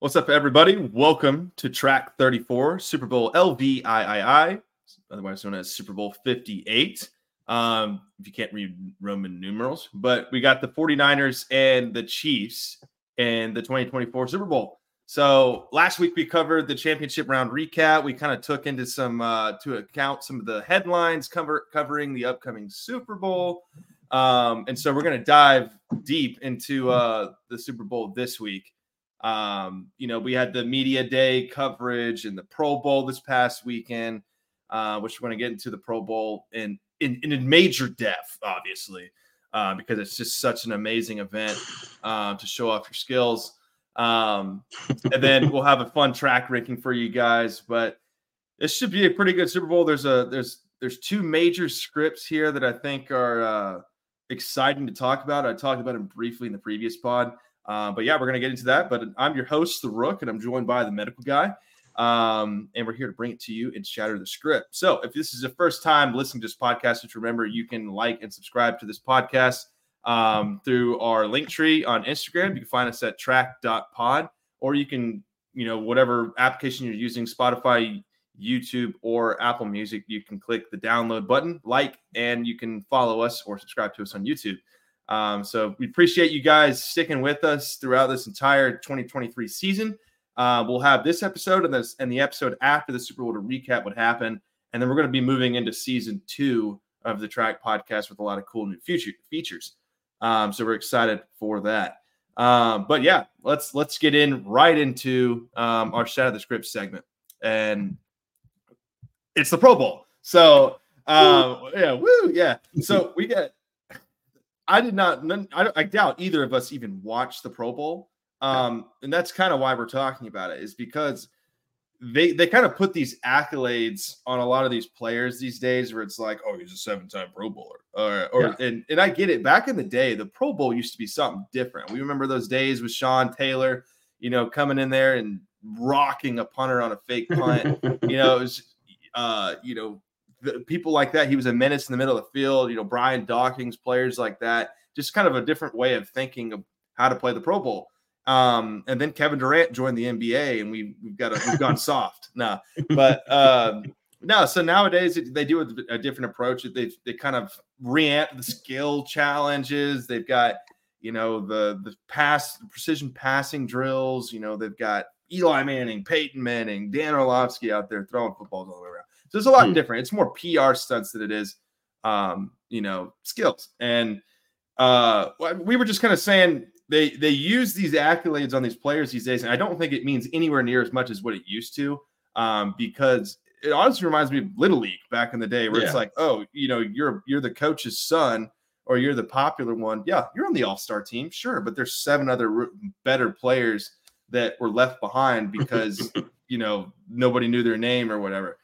What's up, everybody? Welcome to Track 34, Super Bowl LVIII, otherwise known as Super Bowl 58. If you can't read Roman numerals, but we got the 49ers and the Chiefs in the 2024 Super Bowl. So last week we covered the championship round recap. We kind of took into to account some of the headlines covering the upcoming Super Bowl. And so we're going to dive deep into the Super Bowl this week. We had the media day coverage and the Pro Bowl this past weekend, which we're going to get into the Pro Bowl in major depth, obviously, because it's just such an amazing event to show off your skills. And then we'll have a fun track ranking for you guys. But this should be a pretty good Super Bowl. There's two major scripts here that I think are exciting to talk about. I talked about them briefly in the previous pod. But yeah, we're going to get into that. But I'm your host, The Rook, and I'm joined by the medical guy. And we're here to bring it to you and shatter the script. So if this is the first time listening to this podcast, just remember you can like and subscribe to this podcast through our link tree on Instagram. You can find us at track.pod, or you can, whatever application you're using, Spotify, YouTube, or Apple Music, you can click the download button, like, and you can follow us or subscribe to us on YouTube. So we appreciate you guys sticking with us throughout this entire 2023 season. We'll have this episode and the episode after the Super Bowl to recap what happened. And then we're going to be moving into season 2 of the Track podcast with a lot of cool new features. So we're excited for that. But yeah, let's get right into our Shadow the Script segment. And it's the Pro Bowl. So yeah. So we get... I doubt either of us even watched the Pro Bowl. And that's kind of why we're talking about it, is because they kind of put these accolades on a lot of these players these days where it's like, oh, he's a 7-time Pro Bowler. And I get it. Back in the day, the Pro Bowl used to be something different. We remember those days with Sean Taylor, coming in there and rocking a punter on a fake punt. It was, the people like that. He was a menace in the middle of the field, Brian Dawkins, players like that, just kind of a different way of thinking of how to play the Pro Bowl. And then Kevin Durant joined the NBA and we've gone soft. So nowadays they do a different approach. They kind of reamp the skill challenges. They've got, the precision passing drills, they've got Eli Manning, Peyton Manning, Dan Orlovsky out there throwing footballs all the way around. So it's a lot different. It's more PR stunts than it is, skills. And we were just kind of saying they use these accolades on these players these days, and I don't think it means anywhere near as much as what it used to, because it honestly reminds me of Little League back in the day, where it's like, oh, you're the coach's son, or you're the popular one. Yeah, you're on the all-star team, sure, but there's 7 other better players that were left behind because nobody knew their name or whatever.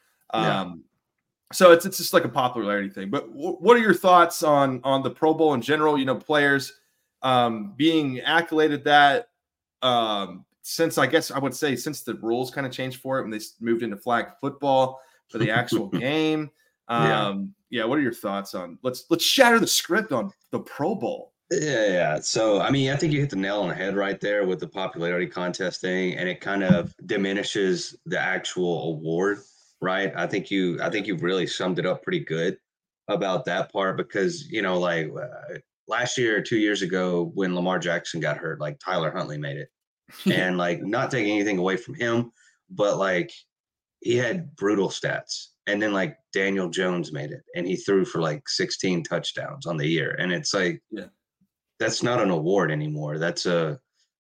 So it's just like a popularity thing. But what are your thoughts on the Pro Bowl in general? Players being accoladed that since, I guess I would say, since the rules kind of changed for it when they moved into flag football for the actual game. What are your thoughts on let's shatter the script on the Pro Bowl? Yeah. So, I think you hit the nail on the head right there with the popularity contest thing, and it kind of diminishes the actual award. Right. I think you've really summed it up pretty good about that part, because, last year, 2 years ago, when Lamar Jackson got hurt, like Tyler Huntley made it and not taking anything away from him, but he had brutal stats. And then Daniel Jones made it and he threw for 16 touchdowns on the year. And it's that's not an award anymore. That's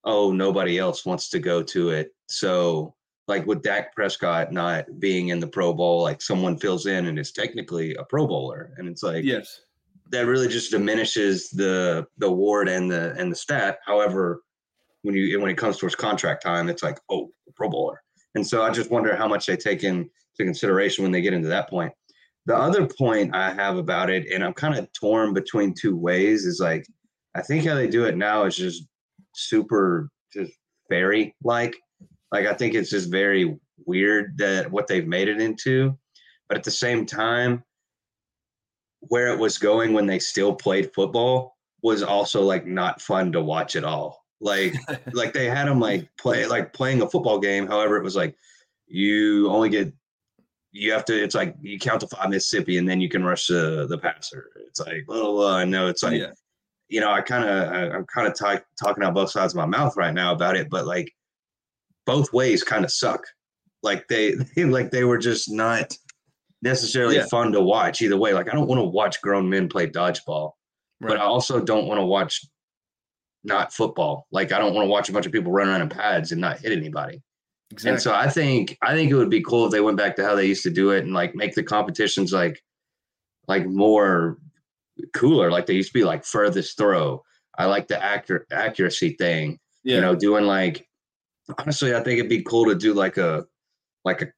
nobody else wants to go to it. So with Dak Prescott not being in the Pro Bowl, someone fills in and is technically a Pro Bowler. And it's yes, that really just diminishes the award and the stat. However, when it comes towards contract time, it's Pro Bowler. And so I just wonder how much they take into consideration when they get into that point. The other point I have about it, and I'm kind of torn between two ways, is I think how they do it now is just super just fairy-like. I think it's just very weird that what they've made it into, but at the same time, where it was going when they still played football was also not fun to watch at all. Like they had him playing a football game. However, it was like you count to five Mississippi and then you can rush the passer. It's like, I know it's like, yeah. You know, I'm kind of talking out both sides of my mouth right now about it, but like both ways kind of suck. Like they were just not necessarily fun to watch either way. Like I don't want to watch grown men play dodgeball, but I also don't want to watch not football. Like I don't want to watch a bunch of people run around in pads and not hit anybody. Exactly. And so I think it would be cool if they went back to how they used to do it and like make the competitions like more cooler. Like they used to be like furthest throw. I like the accuracy thing, you know, doing like, honestly, I think it'd be cool to do like a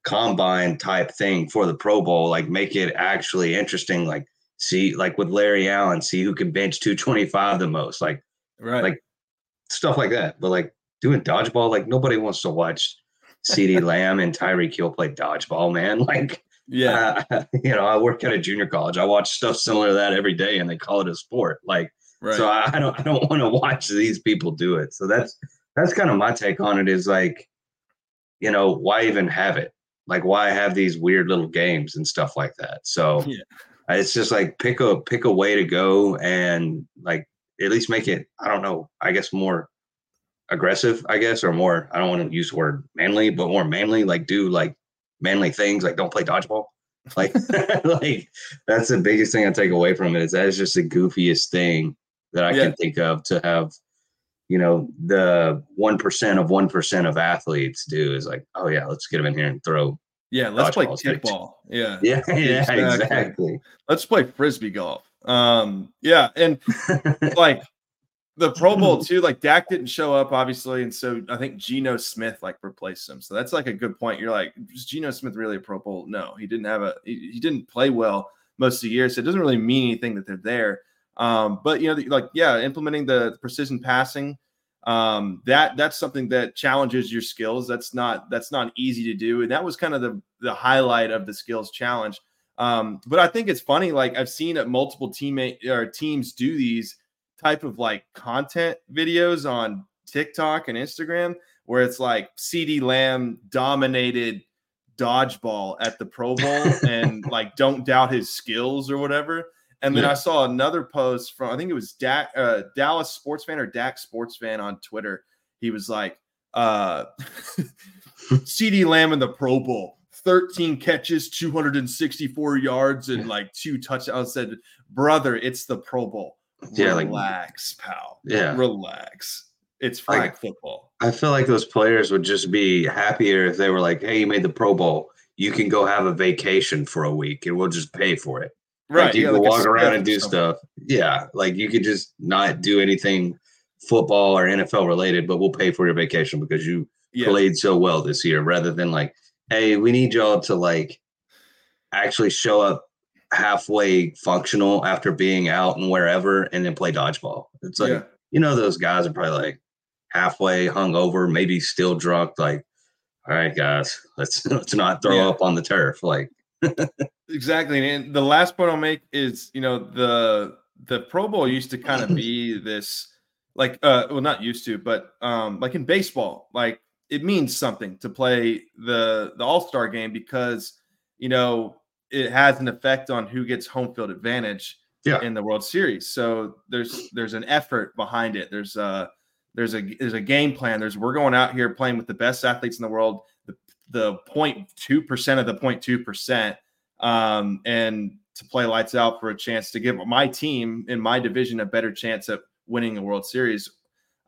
combine type thing for the Pro Bowl, like make it actually interesting. Like see, like with Larry Allen, see who can bench 225 the most, like, right. Like stuff like that. But like doing dodgeball, like nobody wants to watch CeeDee Lamb and Tyreek Hill play dodgeball, man. Like, you know, I work at a junior college. I watch stuff similar to that every day and they call it a sport. Like, so I don't want to watch these people do it. So that's kind of my take on it is like, you know, why even have it? Like why have these weird little games and stuff like that? So it's just like pick a way to go and like at least make it, I don't know, I guess more aggressive, I guess, or more, I don't want to use the word manly, but more manly, like do like manly things, like don't play dodgeball. Like, like that's the biggest thing I take away from it is that is just the goofiest thing that I can think of to have, you know, the 1% of athletes do is like, oh yeah, let's get them in here and throw. Yeah. Let's play kickball. Yeah. Yeah. Yeah. Exactly. Let's play Frisbee golf. Yeah. And like, the Pro Bowl too, like Dak didn't show up obviously, and so I think Geno Smith like replaced him. So that's like a good point. You're like, is Geno Smith really a Pro Bowl? No, he didn't have he didn't play well most of the year, so it doesn't really mean anything that they're there. But you know, implementing the precision passing, that's something that challenges your skills. That's not easy to do, and that was kind of the highlight of the skills challenge. But I think it's funny. Like I've seen it multiple teams do these type of like content videos on TikTok and Instagram where it's like CeeDee Lamb dominated dodgeball at the Pro Bowl and like don't doubt his skills or whatever. And then I saw another post from, I think it was Dak, Dallas Sports Fan or Dak Sports Fan on Twitter. He was like, CeeDee Lamb in the Pro Bowl, 13 catches, 264 yards and like 2 touchdowns. I said, brother, it's the Pro Bowl. Yeah, relax, like, pal. Yeah, relax. It's flag football. I feel like those players would just be happier if they were like, "Hey, you made the Pro Bowl. You can go have a vacation for a week, and we'll just pay for it." Right? Like, you can walk around and do stuff. Yeah, like you could just not do anything football or NFL related, but we'll pay for your vacation because you played so well this year. Rather than like, "Hey, we need y'all to like actually show up." Halfway functional after being out and wherever and then play dodgeball. It's like, you know, those guys are probably like halfway hungover, maybe still drunk. Like, all right, guys, let's not throw up on the turf. Like exactly. And the last point I'll make is, you know, the Pro Bowl used to kind of be this like, not used to, but like in baseball, like it means something to play the All-Star game because, you know, it has an effect on who gets home field advantage in the World Series. So there's an effort behind it. There's a game plan. We're going out here playing with the best athletes in the world, the 0.2% of the 0.2%, and to play lights out for a chance to give my team in my division a better chance at winning the World Series.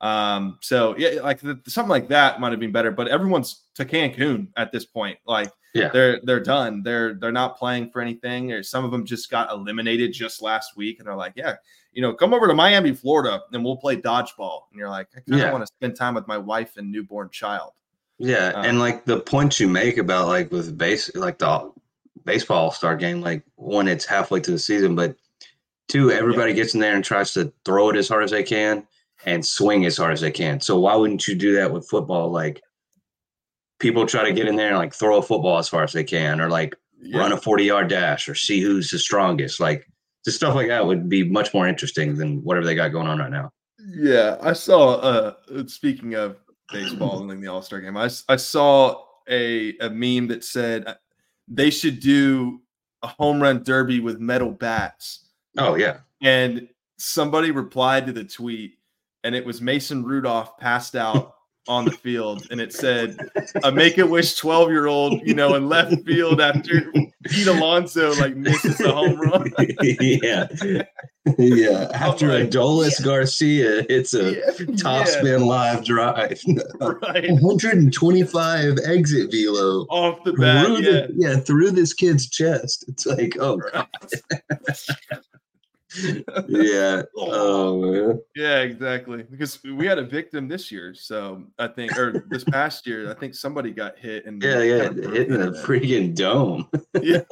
So yeah, like something like that might've been better, but everyone's to Cancun at this point. Like they're done. They're not playing for anything. Or some of them just got eliminated just last week. And they're like, yeah, you know, come over to Miami, Florida and we'll play dodgeball. And you're like, I kind of want to spend time with my wife and newborn child. Yeah. And like the point you make about like with the baseball All-Star game, like one, it's halfway through the season, but two, everybody gets in there and tries to throw it as hard as they can. And swing as hard as they can. So why wouldn't you do that with football? Like people try to get in there and like throw a football as far as they can, or like run a 40-yard dash, or see who's the strongest. Like just stuff like that would be much more interesting than whatever they got going on right now. Yeah, I saw, speaking of baseball and the All-Star game, I saw a meme that said they should do a home run derby with metal bats. Oh, yeah. And somebody replied to the tweet, and it was Mason Rudolph passed out on the field, and it said a Make-A-Wish 12-year-old, in left field after Pete Alonso misses a home run. Yeah. Yeah. After Adolis Garcia hits a topspin live drive. Right. 125 exit velo. Off the bat. Through this kid's chest. It's like, oh, God. Yeah. Oh, man. Yeah, exactly. Because we had a victim this year, so I think, or this past year, I think somebody got hit and hitting the freaking dome. Yeah,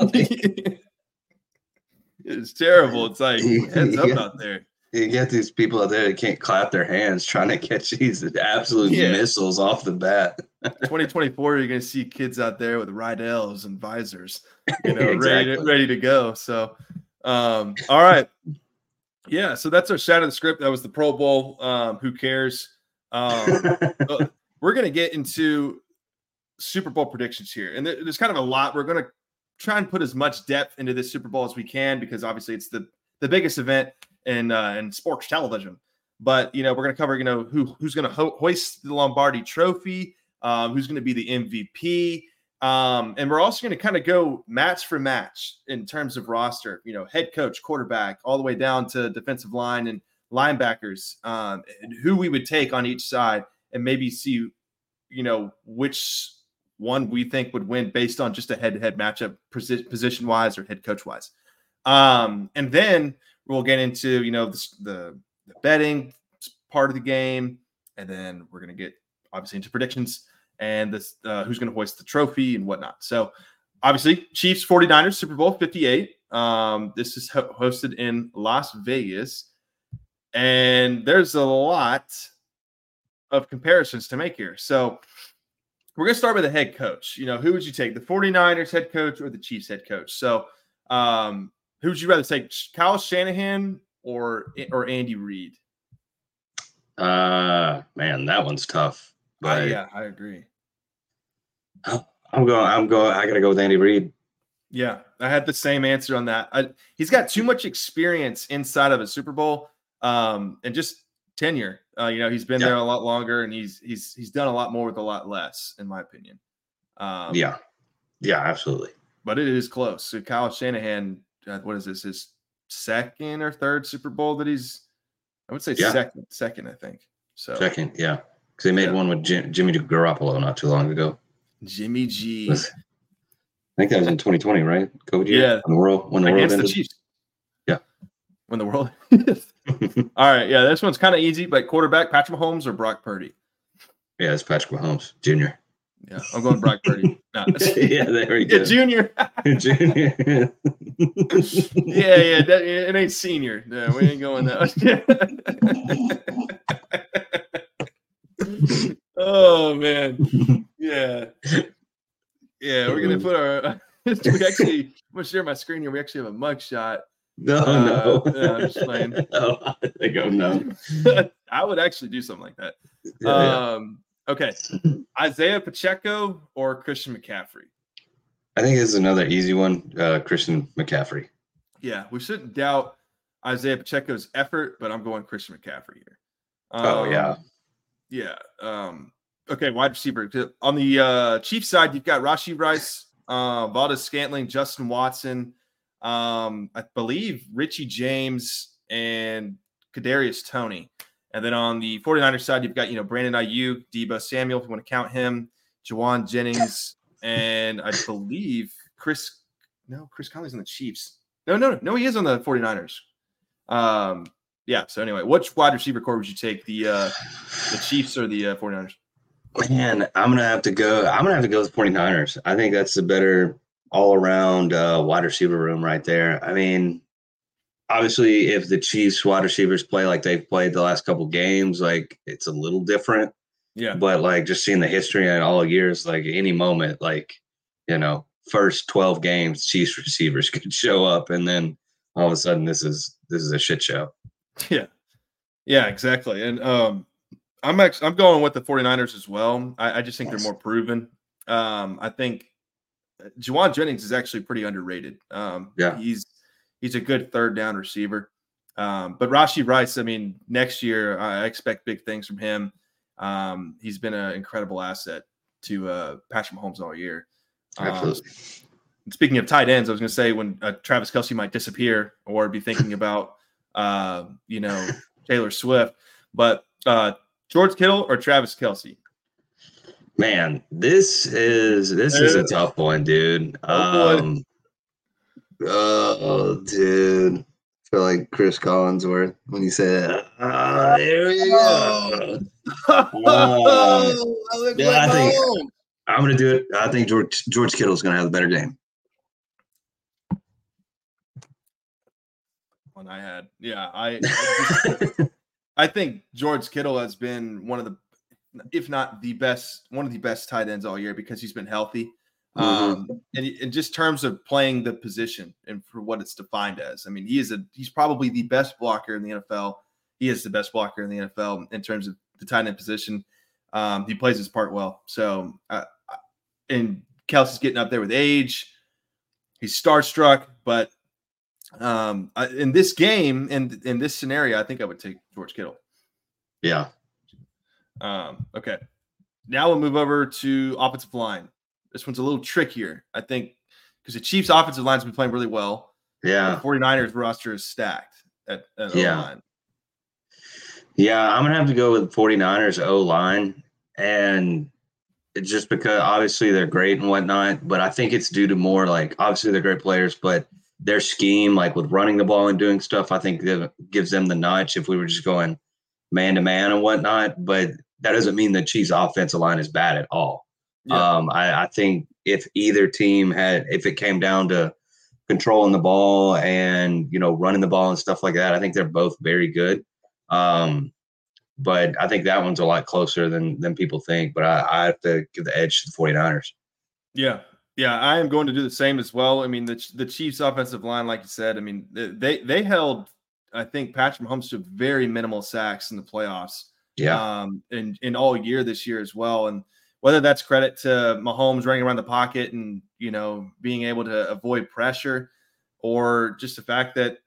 it's terrible. It's like heads up out there. You get these people out there that can't clap their hands trying to catch these absolute missiles off the bat. 2024, you're going to see kids out there with Rydell's and visors, exactly. ready to go. So. All right. Yeah. So that's our shot of the script. That was the Pro Bowl. Who cares? We're going to get into Super Bowl predictions here. And there's kind of a lot. We're going to try and put as much depth into this Super Bowl as we can, because obviously it's the biggest event in sports television, but we're going to cover, who's going to hoist the Lombardi trophy, who's going to be the MVP. And we're also going to kind of go match for match in terms of roster, head coach, quarterback, all the way down to defensive line and linebackers, and who we would take on each side, and maybe see, which one we think would win based on just a head-to-head matchup, position wise or head coach wise. And then we'll get into, the betting part of the game. And then we're going to get obviously into predictions and this, who's going to hoist the trophy and whatnot. So obviously Chiefs 49ers Super Bowl 58. This is hosted in Las Vegas, and there's a lot of comparisons to make here. So we're going to start with the head coach. Who would you take, the 49ers head coach or the Chiefs head coach? So who would you rather take, Kyle Shanahan or Andy Reid? Man, that one's tough. But yeah, I agree. I got to go with Andy Reid. Yeah, I had the same answer on that. He's got too much experience inside of a Super Bowl, and just tenure. He's been there a lot longer, and he's done a lot more with a lot less, in my opinion. Yeah, absolutely. But it is close. So Kyle Shanahan, what is this? His second or third Super Bowl that he's? I would say second. I think so. Second, yeah. Because they made one with Jimmy Garoppolo not too long ago. Jimmy G. I think that was in 2020, right? COVID year? Yeah. When the world ended. The Chiefs. Yeah. When the world ended. All right. Yeah, this one's kind of easy, but quarterback, Patrick Mahomes or Brock Purdy? Yeah, it's Patrick Mahomes, Jr. Yeah, I'm going Brock Purdy. Yeah, there we go. Yeah, Junior. Junior. Yeah, that, it ain't senior. No, we ain't going that way. Oh man, yeah. We're gonna put our. I'm gonna share my screen here. We actually have a mugshot. No. Yeah, I'm just playing. Oh, they go no. I would actually do something like that. Yeah. Okay, Isaiah Pacheco or Christian McCaffrey? I think this is another easy one. Christian McCaffrey. Yeah, we shouldn't doubt Isaiah Pacheco's effort, but I'm going Christian McCaffrey here. Yeah. Okay. Wide receiver on the Chiefs side, you've got Rashee Rice, Valdez Scantling, Justin Watson, I believe Richie James and Kadarius Toney. And then on the 49ers side, you've got Brandon Ayuk, Deebo Samuel, if you want to count him, Juwan Jennings, and I believe Chris Conley's on the Chiefs. No, he is on the 49ers. Yeah. So anyway, which wide receiver core would you take, the Chiefs or the 49ers? Man, I'm gonna have to go with 49ers. I think that's the better all-around wide receiver room right there. I mean, obviously, if the Chiefs wide receivers play like they've played the last couple games, it's a little different. Yeah. But just seeing the history in all years, any moment, first 12 games, Chiefs receivers could show up, and then all of a sudden, this is a shit show. Yeah. Yeah, exactly. And I'm going with the 49ers as well. I just think they're more proven. I think Juwan Jennings is actually pretty underrated. He's a good third down receiver. But Rashee Rice, I mean, next year I expect big things from him. He's been an incredible asset to Patrick Mahomes all year. Absolutely. Speaking of tight ends, I was going to say when Travis Kelce might disappear or be thinking about, Taylor Swift, but George Kittle or Travis Kelce? Man, this is a tough one, dude. Dude. I feel like Chris Collinsworth when he said that. There we go. I'm going to do it. I think George Kittle is going to have a better game. One I had. Yeah, I think George Kittle has been one of the, if not the best, one of the best tight ends all year because he's been healthy. And in just terms of playing the position and for what it's defined as, I mean, he's probably the best blocker in the NFL. He is the best blocker in the NFL in terms of the tight end position. He plays his part well. So, and Kelce's getting up there with age. He's starstruck, but in this game and in this scenario, I think I would take George Kittle. Yeah. Okay. Now we'll move over to offensive line. This one's a little trickier, I think, because the Chiefs' offensive line's been playing really well. Yeah. The 49ers roster is stacked at O-line. Yeah, I'm going to have to go with 49ers O-line. And it's just because, obviously, they're great and whatnot, but I think it's due to more, like, obviously, they're great players, but their scheme, like, with running the ball and doing stuff, I think gives them the notch if we were just going man-to-man and whatnot. But that doesn't mean the Chiefs' offensive line is bad at all. Yeah. I think if either team if it came down to controlling the ball and, running the ball and stuff like that, I think they're both very good. But I think that one's a lot closer than people think. But I have to give the edge to the 49ers. Yeah. Yeah, I am going to do the same as well. I mean, the Chiefs' offensive line, like you said, I mean, they held, I think, Patrick Mahomes to very minimal sacks in the playoffs. Yeah. And all year this year as well. And whether that's credit to Mahomes running around the pocket and, being able to avoid pressure or just the fact that,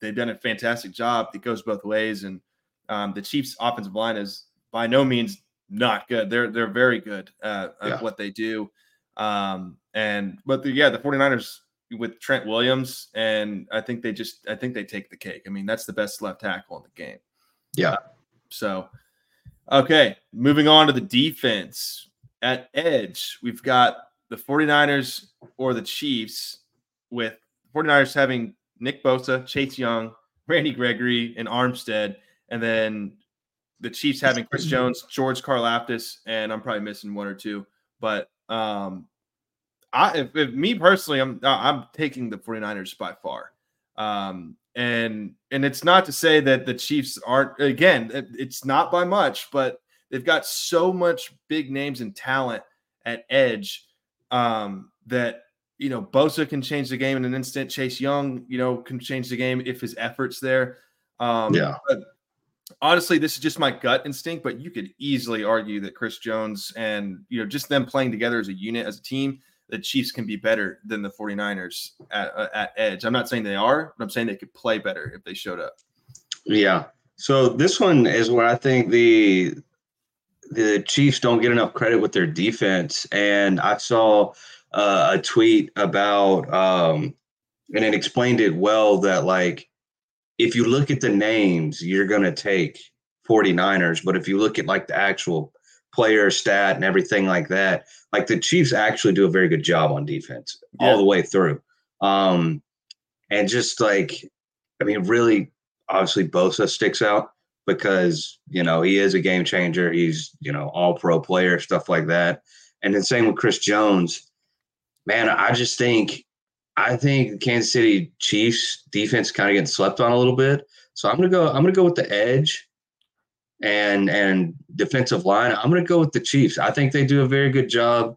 they've done a fantastic job. It goes both ways. And the Chiefs' offensive line is by no means not good. They're very good at what they do. The 49ers with Trent Williams, and I think they take the cake. I mean, that's the best left tackle in the game. Yeah. Okay, moving on to the defense. At edge, we've got the 49ers or the Chiefs, with 49ers having Nick Bosa, Chase Young, Randy Gregory, and Armstead, and then the Chiefs having Chris Jones, George Karlaftis, and I'm probably missing one or two. But me personally, I'm taking the 49ers by far. And it's not to say that the Chiefs aren't, again, it's not by much, but they've got so much big names and talent at edge that, Bosa can change the game in an instant. Chase Young, can change the game if his effort's there. But honestly, this is just my gut instinct, but you could easily argue that Chris Jones and, just them playing together as a unit, as a team, the Chiefs can be better than the 49ers at edge. I'm not saying they are, but I'm saying they could play better if they showed up. Yeah. So this one is where I think the Chiefs don't get enough credit with their defense. And I saw a tweet about, and it explained it well, that like, if you look at the names, you're going to take 49ers. But if you look at like the actual player stat and everything like that, like the Chiefs actually do a very good job on defense all the way through. And just like, I mean, really, obviously Bosa sticks out because, he is a game changer. He's, all pro player, stuff like that. And then same with Chris Jones, man, I think Kansas City Chiefs defense kind of getting slept on a little bit. So I'm going to go with the edge. And defensive line, I'm going to go with the Chiefs. I think they do a very good job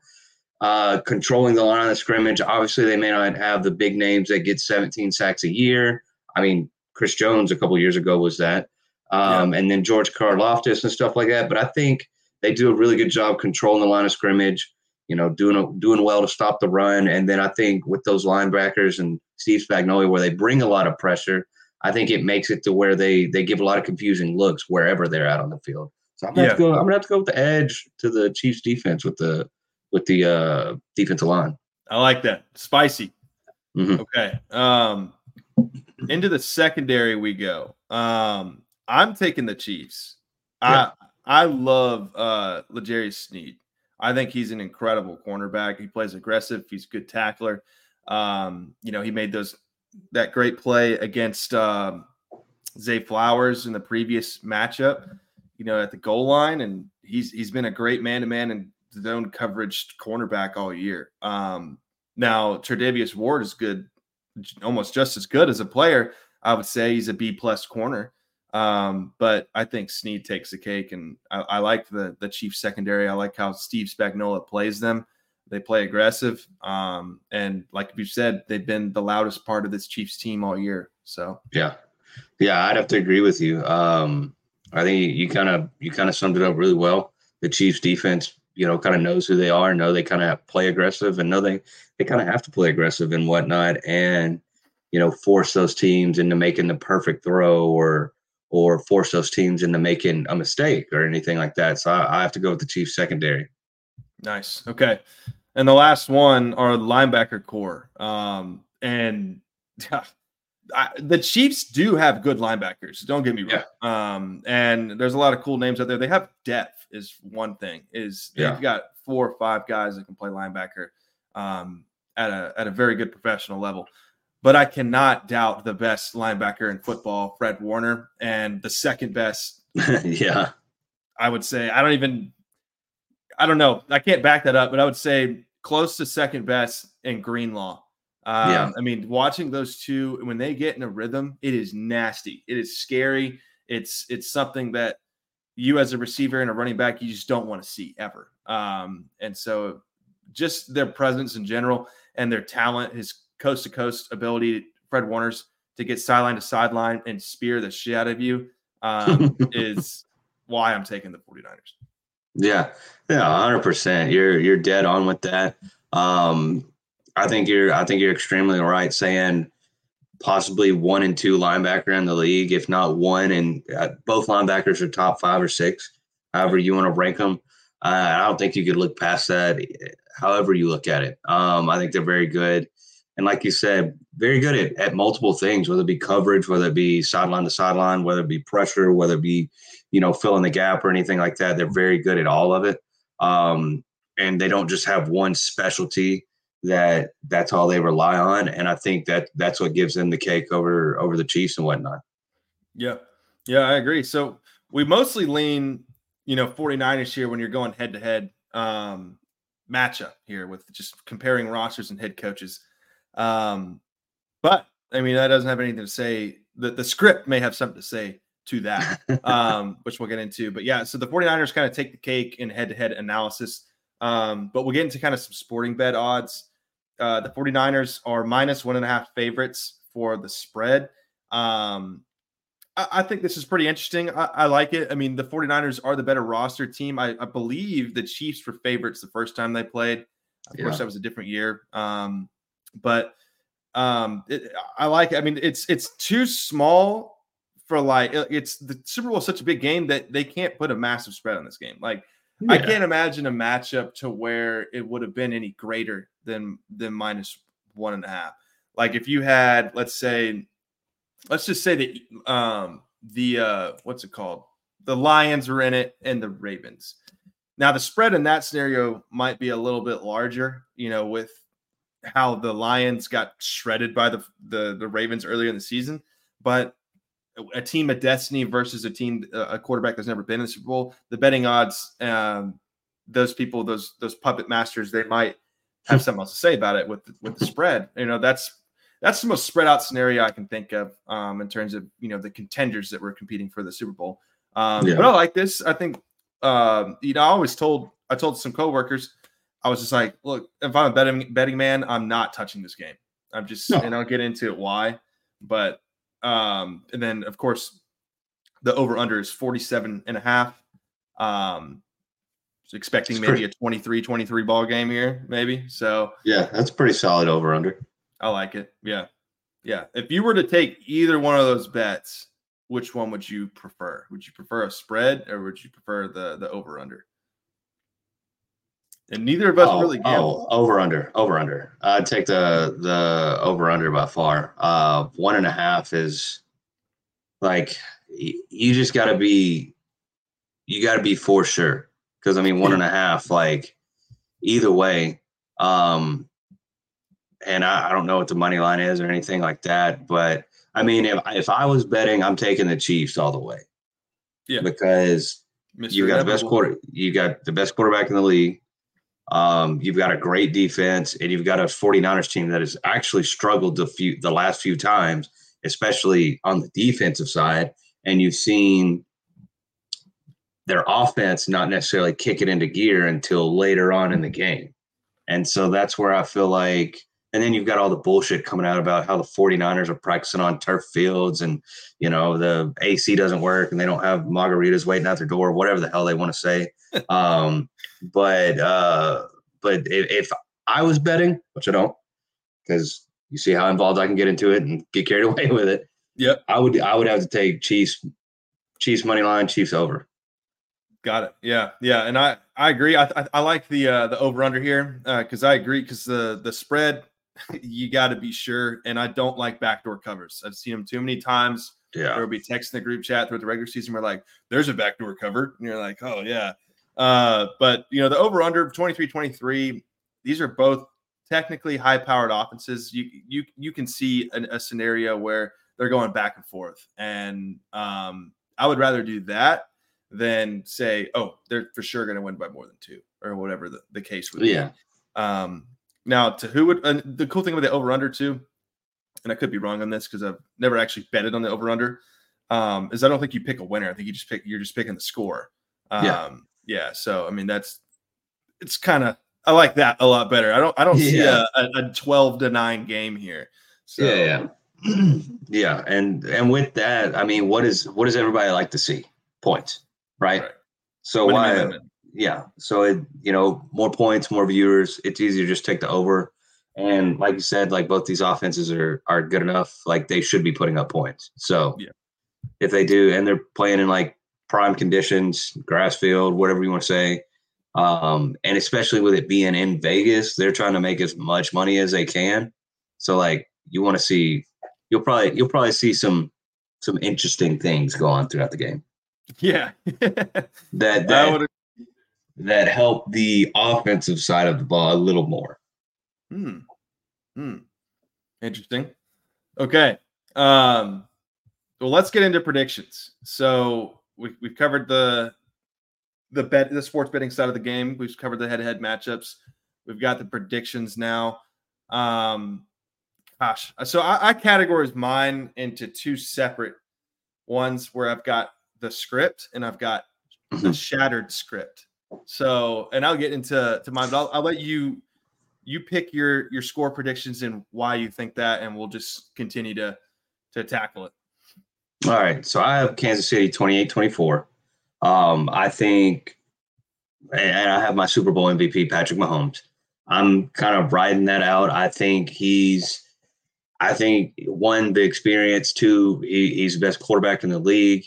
controlling the line of the scrimmage. Obviously, they may not have the big names that get 17 sacks a year. I mean, Chris Jones a couple years ago was that. and then George Karlaftis and stuff like that. But I think they do a really good job controlling the line of scrimmage, you know, doing well to stop the run. And then I think with those linebackers and Steve Spagnuolo, where they bring a lot of pressure, I think it makes it to where they give a lot of confusing looks wherever they're out on the field. So I'm gonna have to go with the edge to the Chiefs defense with the defensive line. I like that. Spicy. Mm-hmm. Okay. Into the secondary we go. I'm taking the Chiefs. Yeah. I love L'Jarius Sneed. I think he's an incredible cornerback. He plays aggressive. He's a good tackler. He made that great play against Zay Flowers in the previous matchup, you know, at the goal line. And he's been a great man-to-man and zone coverage cornerback all year. Now, Tre'Davious Ward is good, almost just as good as a player. I would say he's a B-plus corner. But I think Sneed takes the cake, and I like the Chiefs secondary. I like how Steve Spagnuolo plays them. They play aggressive. And like you said, they've been the loudest part of this Chiefs team all year. So, yeah, I'd have to agree with you. I think you kind of summed it up really well. The Chiefs defense, you know, kind of knows who they are, know they kind of play aggressive, and know they kind of have to play aggressive and whatnot, and, you know, force those teams into making the perfect throw or force those teams into making a mistake or anything like that. So I have to go with the Chiefs secondary. Nice. Okay. And the last one are the linebacker core. The Chiefs do have good linebackers. Don't get me wrong. Yeah. And there's a lot of cool names out there. They have depth is one thing. They've got 4 or 5 guys that can play linebacker at a very good professional level. But I cannot doubt the best linebacker in football, Fred Warner, and the second best. Yeah. I would say, I don't know. I can't back that up, but I would say close to second best in Greenlaw. I mean, watching those two, when they get in a rhythm, it is nasty. It is scary. It's something that you as a receiver and a running back, you just don't want to see ever. And so just their presence in general and their talent, his coast-to-coast ability, Fred Warner's, to get sideline to sideline and spear the shit out of you is why I'm taking the 49ers. Yeah, 100%. You're dead on with that. I think you're extremely right saying possibly 1 and 2 linebacker in the league, if not one, and both linebackers are top 5 or 6, however you want to rank them. I don't think you could look past that, however you look at it. I think they're very good. And like you said, very good at multiple things, whether it be coverage, whether it be sideline to sideline, whether it be pressure, whether it be, you know, filling the gap or anything like that. They're very good at all of it. And they don't just have one specialty that's all they rely on. And I think that's what gives them the cake over the Chiefs and whatnot. Yeah, I agree. So we mostly lean, 49ers here when you're going head-to-head matchup here with just comparing rosters and head coaches. But I mean, that doesn't have anything to say. The script may have something to say to that, which we'll get into, but yeah, so the 49ers kind of take the cake in head-to-head analysis. But we'll get into kind of some sporting bet odds. The 49ers are -1.5 favorites for the spread. I think this is pretty interesting. I like it. I mean, the 49ers are the better roster team. I believe the Chiefs were favorites the first time they played. Of course, that was a different year. It's too small for it's the Super Bowl is such a big game that they can't put a massive spread on this game. I can't imagine a matchup to where it would have been any greater than -1.5. Like if you had, let's just say that, the Lions were in it and the Ravens. Now the spread in that scenario might be a little bit larger, with how the Lions got shredded by the Ravens earlier in the season, but a team of destiny versus a quarterback that's never been in the Super Bowl, the betting odds, those people, those puppet masters, they might have something else to say about it with the spread. That's the most spread out scenario I can think of, in terms of, the contenders that were competing for the Super Bowl. But I like this. I think, I told some coworkers, I was just like, look, if I'm a betting man, I'm not touching this game. And I'll get into it why. But, and then of course, The over-under is 47.5. So expecting maybe a 23-23 ball game here, maybe. So yeah, that's pretty solid over-under. I like it. Yeah. Yeah. If you were to take either one of those bets, which one would you prefer? Would you prefer a spread or would you prefer the over-under? And neither of us really gamble. Oh, over-under. I'd take the over-under by far. 1.5 is like you just got to be – you got to be for sure. Because, I mean, 1.5, like either way. And I don't know what the money line is or anything like that. But, I mean, if I was betting, I'm taking the Chiefs all the way. Yeah. Because you got the best quarterback in the league. You've got a great defense, and you've got a 49ers team that has actually struggled the last few times, especially on the defensive side. And you've seen their offense not necessarily kick it into gear until later on in the game. And so that's where I feel like – and then you've got all the bullshit coming out about how the 49ers are practicing on turf fields and, you know, the AC doesn't work and they don't have margaritas waiting at their door, whatever the hell they want to say. But if I was betting, which I don't, because you see how involved I can get into it and get carried away with it. Yep. I would have to take Chiefs money line, Chiefs over. Got it. Yeah. Yeah. And I agree. I like the over under here. Cause I agree. Cause the spread, you got to be sure. And I don't like backdoor covers. I've seen them too many times. Yeah. There'll be texts in the group chat throughout the regular season. We're like, there's a backdoor cover. And you're like, oh yeah. But you know, the over under 23-23, these are both technically high powered offenses. You can see a scenario where they're going back and forth. And, I would rather do that than say, oh, they're for sure going to win by more than two or whatever the case would be. Yeah. Now, to who would the cool thing with the over-under too, and I could be wrong on this because I've never actually betted on the over-under, is I don't think you pick a winner. I think you're just picking the score. Yeah. So I mean, it's kind of I like that a lot better. I don't see a 12-9 game here. So. Yeah. Yeah. And with that, I mean, what does everybody like to see? Points. Right. So why? Yeah. So it, you know, more points, more viewers. It's easier to just take the over. And like you said, like both these offenses are good enough. Like they should be putting up points. So if they do, and they're playing in like prime conditions, grass field, whatever you want to say. And especially with it being in Vegas, they're trying to make as much money as they can. So like you want to see, you'll probably see some interesting things go on throughout the game. Yeah. that helped the offensive side of the ball a little more. Interesting. Okay. Well, let's get into predictions. So we've covered the sports betting side of the game. We've covered the head-to-head matchups. We've got the predictions now. So I categorize mine into two separate ones where I've got the script and I've got the shattered script. So, and I'll get into mine, but I'll let you pick your score predictions and why you think that, and we'll just continue to tackle it. All right. So I have Kansas City 28-24. I think, and I have my Super Bowl MVP, Patrick Mahomes. I'm kind of riding that out. I think one, the experience, two, he's the best quarterback in the league.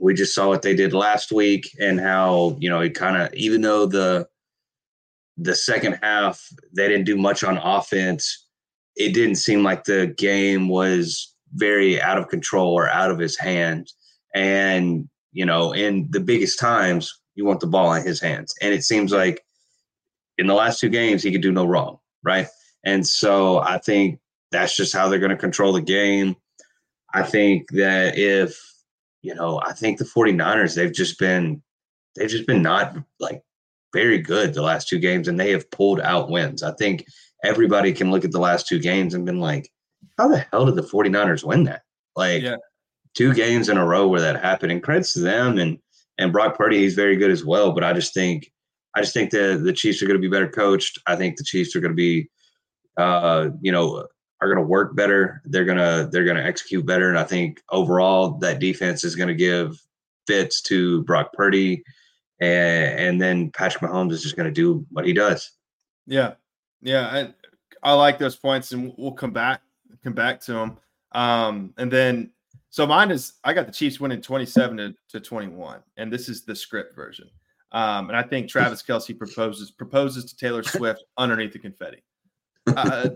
We just saw what they did last week and how, you know, it kind of, even though the second half, they didn't do much on offense. It didn't seem like the game was very out of control or out of his hands. And, you know, in the biggest times, you want the ball in his hands. And it seems like in the last two games, he could do no wrong. Right. And so I think that's just how they're going to control the game. I think that I think the 49ers, they've just been not like very good the last two games, and they have pulled out wins. I think everybody can look at the last two games and been like, how the hell did the 49ers win that? Like two games in a row where that happened, and credits to them and Brock Purdy, he's very good as well. But I just think the Chiefs are going to be better coached. I think the Chiefs are going to be, are going to work better. They're going to execute better. And I think overall that defense is going to give fits to Brock Purdy, and then Patrick Mahomes is just going to do what he does. Yeah. I like those points, and we'll come back to them. And then, so mine is, I got the Chiefs winning 27-21, and this is the script version. And I think Travis Kelce proposes to Taylor Swift underneath the confetti.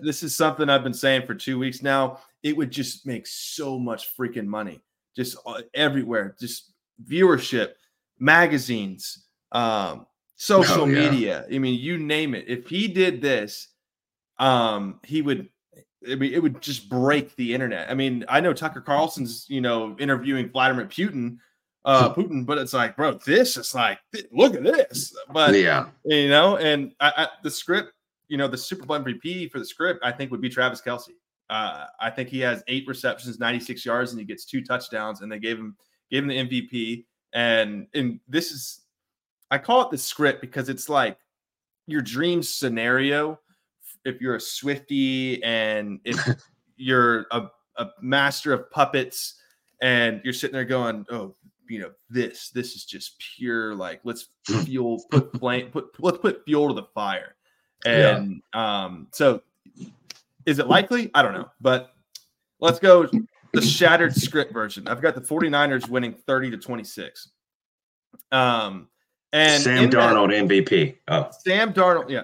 This is something I've been saying for 2 weeks now. It would just make so much freaking money, just everywhere, just viewership, magazines, social media. I mean, you name it. If he did this, it would just break the internet. I mean, I know Tucker Carlson's, interviewing Vladimir Putin, but it's like, bro, look at this. But, and I the script, the Super Bowl MVP for the script, I think would be Travis Kelce. I think he has 8 receptions, 96 yards, and he gets 2 touchdowns, and they gave him the MVP. And this is, I call it the script because it's like your dream scenario. If you're a Swiftie and if you're a master of puppets and you're sitting there going, oh, this is just pure, like, let's put fuel to the fire. And so is it likely? I don't know, but let's go the shattered script version. I've got the 49ers winning 30-26. And Sam Darnold MVP. Oh, Sam Darnold. Yeah.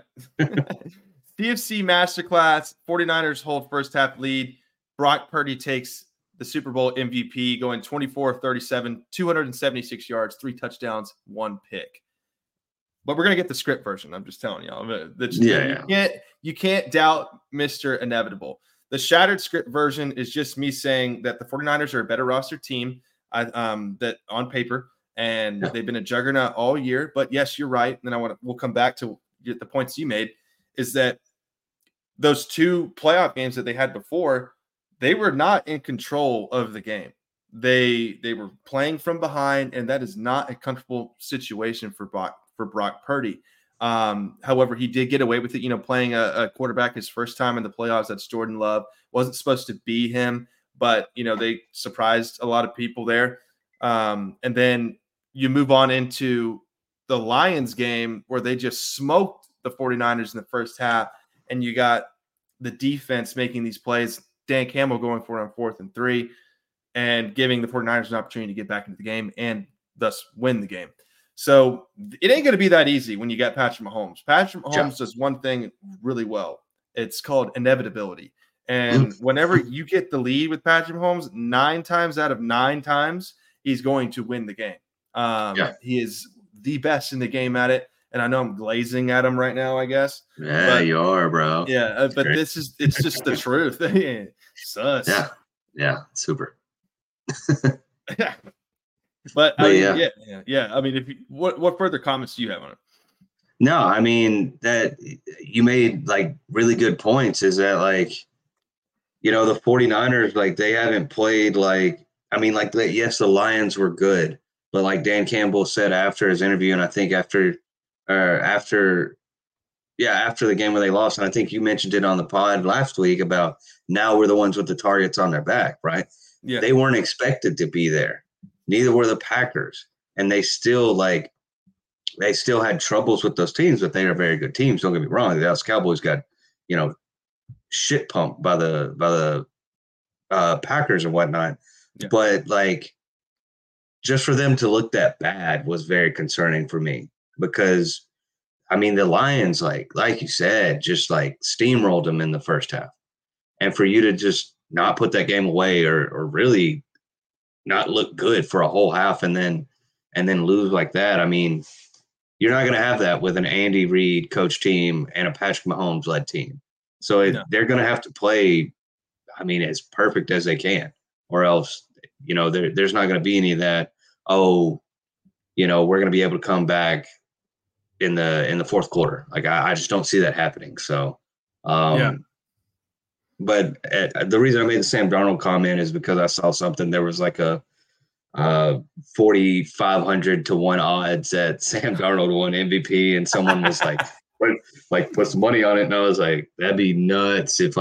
DFC Masterclass, 49ers hold first half lead. Brock Purdy takes the Super Bowl MVP, going 24-37, 276 yards, 3 touchdowns, 1 pick. But we're going to get the script version. I'm just telling y'all. You can't doubt Mr. Inevitable. The shattered script version is just me saying that the 49ers are a better roster team that on paper, and they've been a juggernaut all year. But, yes, you're right. And then we'll come back to the points you made, is that those 2 playoff games that they had before, they were not in control of the game. They were playing from behind, and that is not a comfortable situation for Brock Purdy. However, he did get away with it, playing a quarterback his first time in the playoffs. That's Jordan Love. Wasn't supposed to be him, but, they surprised a lot of people there. And then you move on into the Lions game where they just smoked the 49ers in the first half, and you got the defense making these plays. Dan Campbell going for it on 4th and 3 and giving the 49ers an opportunity to get back into the game and thus win the game. So it ain't going to be that easy when you got Patrick Mahomes. Patrick Mahomes does one thing really well. It's called inevitability. And whenever you get the lead with Patrick Mahomes, 9 times out of 9 times, he's going to win the game. He is the best in the game at it. And I know I'm glazing at him right now, I guess. Yeah, but you are, bro. Yeah, but it's just the truth. Sus. Yeah, super. I mean, if you, what further comments do you have on it? No, I mean that you made really good points. Is that the 49ers they haven't played yes, the Lions were good, but Dan Campbell said after his interview, and I think after the game where they lost, and I think you mentioned it on the pod last week about now we're the ones with the targets on their back, right? Yeah. They weren't expected to be there. Neither were the Packers. And they still they still had troubles with those teams, but they are very good teams. Don't get me wrong. The Dallas Cowboys got, shit pumped by the Packers and whatnot. Yeah. But just for them to look that bad was very concerning for me. Because, I mean, the Lions, like you said, just steamrolled them in the first half. And for you to just not put that game away or really not look good for a whole half and then lose like that, I mean, you're not going to have that with an Andy Reid coach team and a Patrick Mahomes-led team. So they're going to have to play, I mean, as perfect as they can, or else, there's not going to be any of that, we're going to be able to come back in the fourth quarter. I just don't see that happening. So, but the reason I made the Sam Darnold comment is because I saw something. There was a 4,500 to 1 odds that Sam Darnold won MVP. And someone was put some money on it. And I was like, that'd be nuts if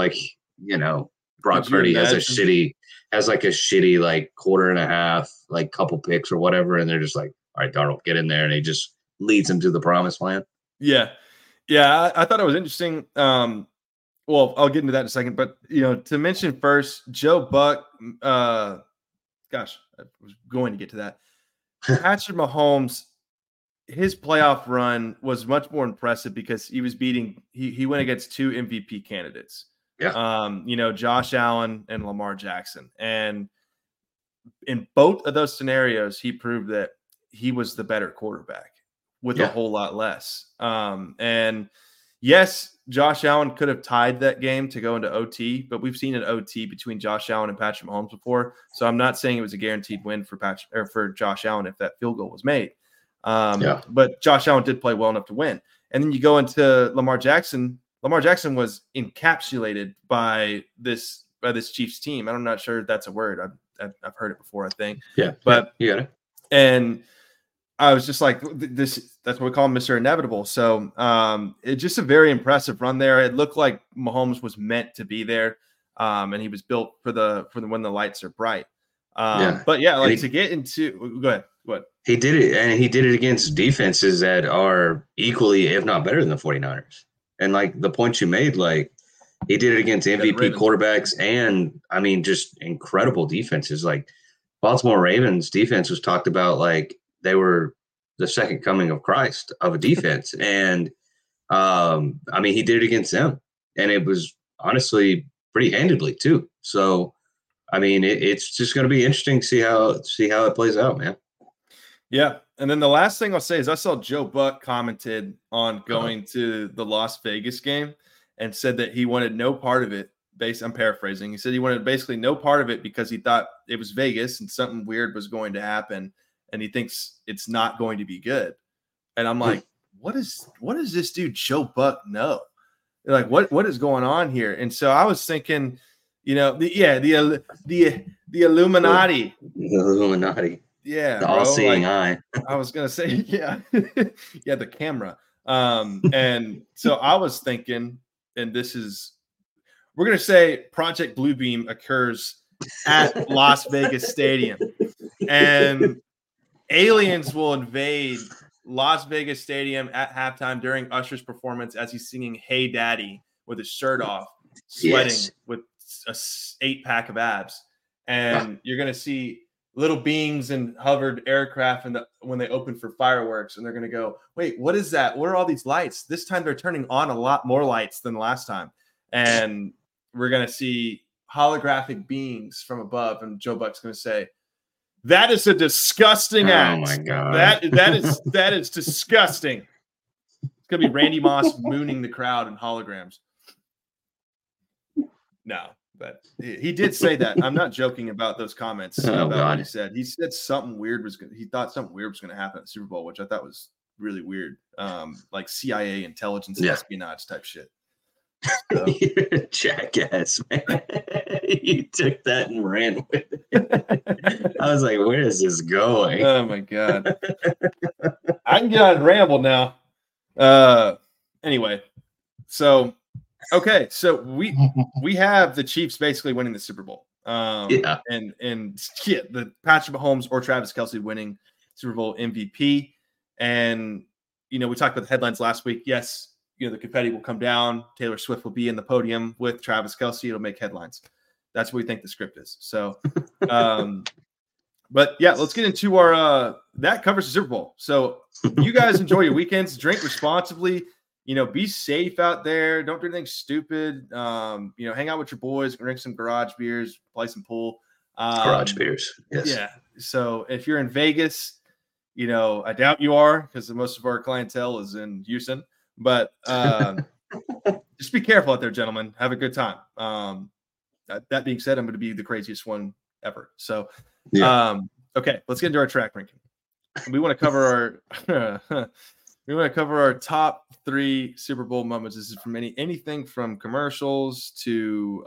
you know, Brock Purdy has a shitty like quarter and a half, like couple picks or whatever, and they're just like, all right, Darnold, get in there, and he just leads him to the promised land. Yeah. Yeah, I thought it was interesting. Well, I'll get into that in a second, but you know, to mention first, Joe Buck, gosh, I was going to get to that. Patrick Mahomes, his playoff run was much more impressive because he was beating, he went against two MVP candidates. Yeah. You know, Josh Allen and Lamar Jackson. And in both of those scenarios, he proved that he was the better quarterback with a whole lot less. And yes, Josh Allen could have tied that game to go into OT, but we've seen an OT between Josh Allen and Patrick Mahomes before. So I'm not saying it was a guaranteed win for Patrick or for Josh Allen if that field goal was made. But Josh Allen did play well enough to win. And then you go into Lamar Jackson. Lamar Jackson was encapsulated by this Chiefs team. I'm not sure that's a word. I've heard it before, I think. Yeah. But yeah, you got it. And I was just like, this, that's what we call Mr. Inevitable. So it's just a very impressive run there. It looked like Mahomes was meant to be there. And he was built for the when the lights are bright. But yeah, like to get into, go ahead. What? He did it. And he did it against defenses that are equally, if not better than the 49ers. And like the point you made, like he did it against MVP quarterbacks and I mean, just incredible defenses. Like Baltimore Ravens defense was talked about, like, they were the second coming of Christ of a defense. And, I mean, he did it against them. And it was honestly pretty handedly, too. So, I mean, it's just going to be interesting to see how it plays out, man. Yeah. And then the last thing I'll say is I saw Joe Buck commented on going to the Las Vegas game and said that he wanted no part of it. I'm paraphrasing. He said he wanted basically no part of it because he thought it was Vegas and something weird was going to happen. And he thinks it's not going to be good. And I'm like, what does this dude Joe Buck know? Like, what is going on here? And so I was thinking, you know, the Illuminati. The Illuminati. Yeah. The all-seeing eye. I was going to say, yeah. Yeah, the camera. And so I was thinking, and we're going to say Project Bluebeam occurs at Las Vegas Stadium. And aliens will invade Las Vegas Stadium at halftime during Usher's performance as he's singing "Hey Daddy" with his shirt off, sweating with a 8-pack of abs, and you're gonna see little beings and hovered aircraft, and when they open for fireworks, and they're gonna go, "Wait, what is that? What are all these lights?" This time they're turning on a lot more lights than last time, and we're gonna see holographic beings from above, and Joe Buck's gonna say, "That is a disgusting act. Oh my God. That is disgusting." It's gonna be Randy Moss mooning the crowd in holograms. No, but he did say that. I'm not joking about those comments about what he said. He said something weird he thought something weird was gonna happen at the Super Bowl, which I thought was really weird. Like CIA intelligence espionage type shit. So. You're a jackass, man. You took that and ran with it. I was like, where is this going? Oh my God. I can get on and ramble now. Anyway, so okay, so we have the Chiefs basically winning the Super Bowl. And the Patrick Mahomes or Travis Kelce winning Super Bowl MVP. And you know, we talked about the headlines last week. Yes. You know, the confetti will come down. Taylor Swift will be in the podium with Travis Kelce. It'll make headlines. That's what we think the script is. So, but yeah, let's get into our that covers the Super Bowl. So you guys enjoy your weekends. Drink responsibly. You know, be safe out there. Don't do anything stupid. You know, hang out with your boys. Drink some garage beers. Play some pool. Garage beers. Yes. Yeah. So if you're in Vegas, you know, I doubt you are because most of our clientele is in Houston. But just be careful out there, gentlemen. Have a good time. That being said, I'm going to be the craziest one ever. So, okay, let's get into our track ranking. We want to cover our top 3 Super Bowl moments. This is from anything from commercials to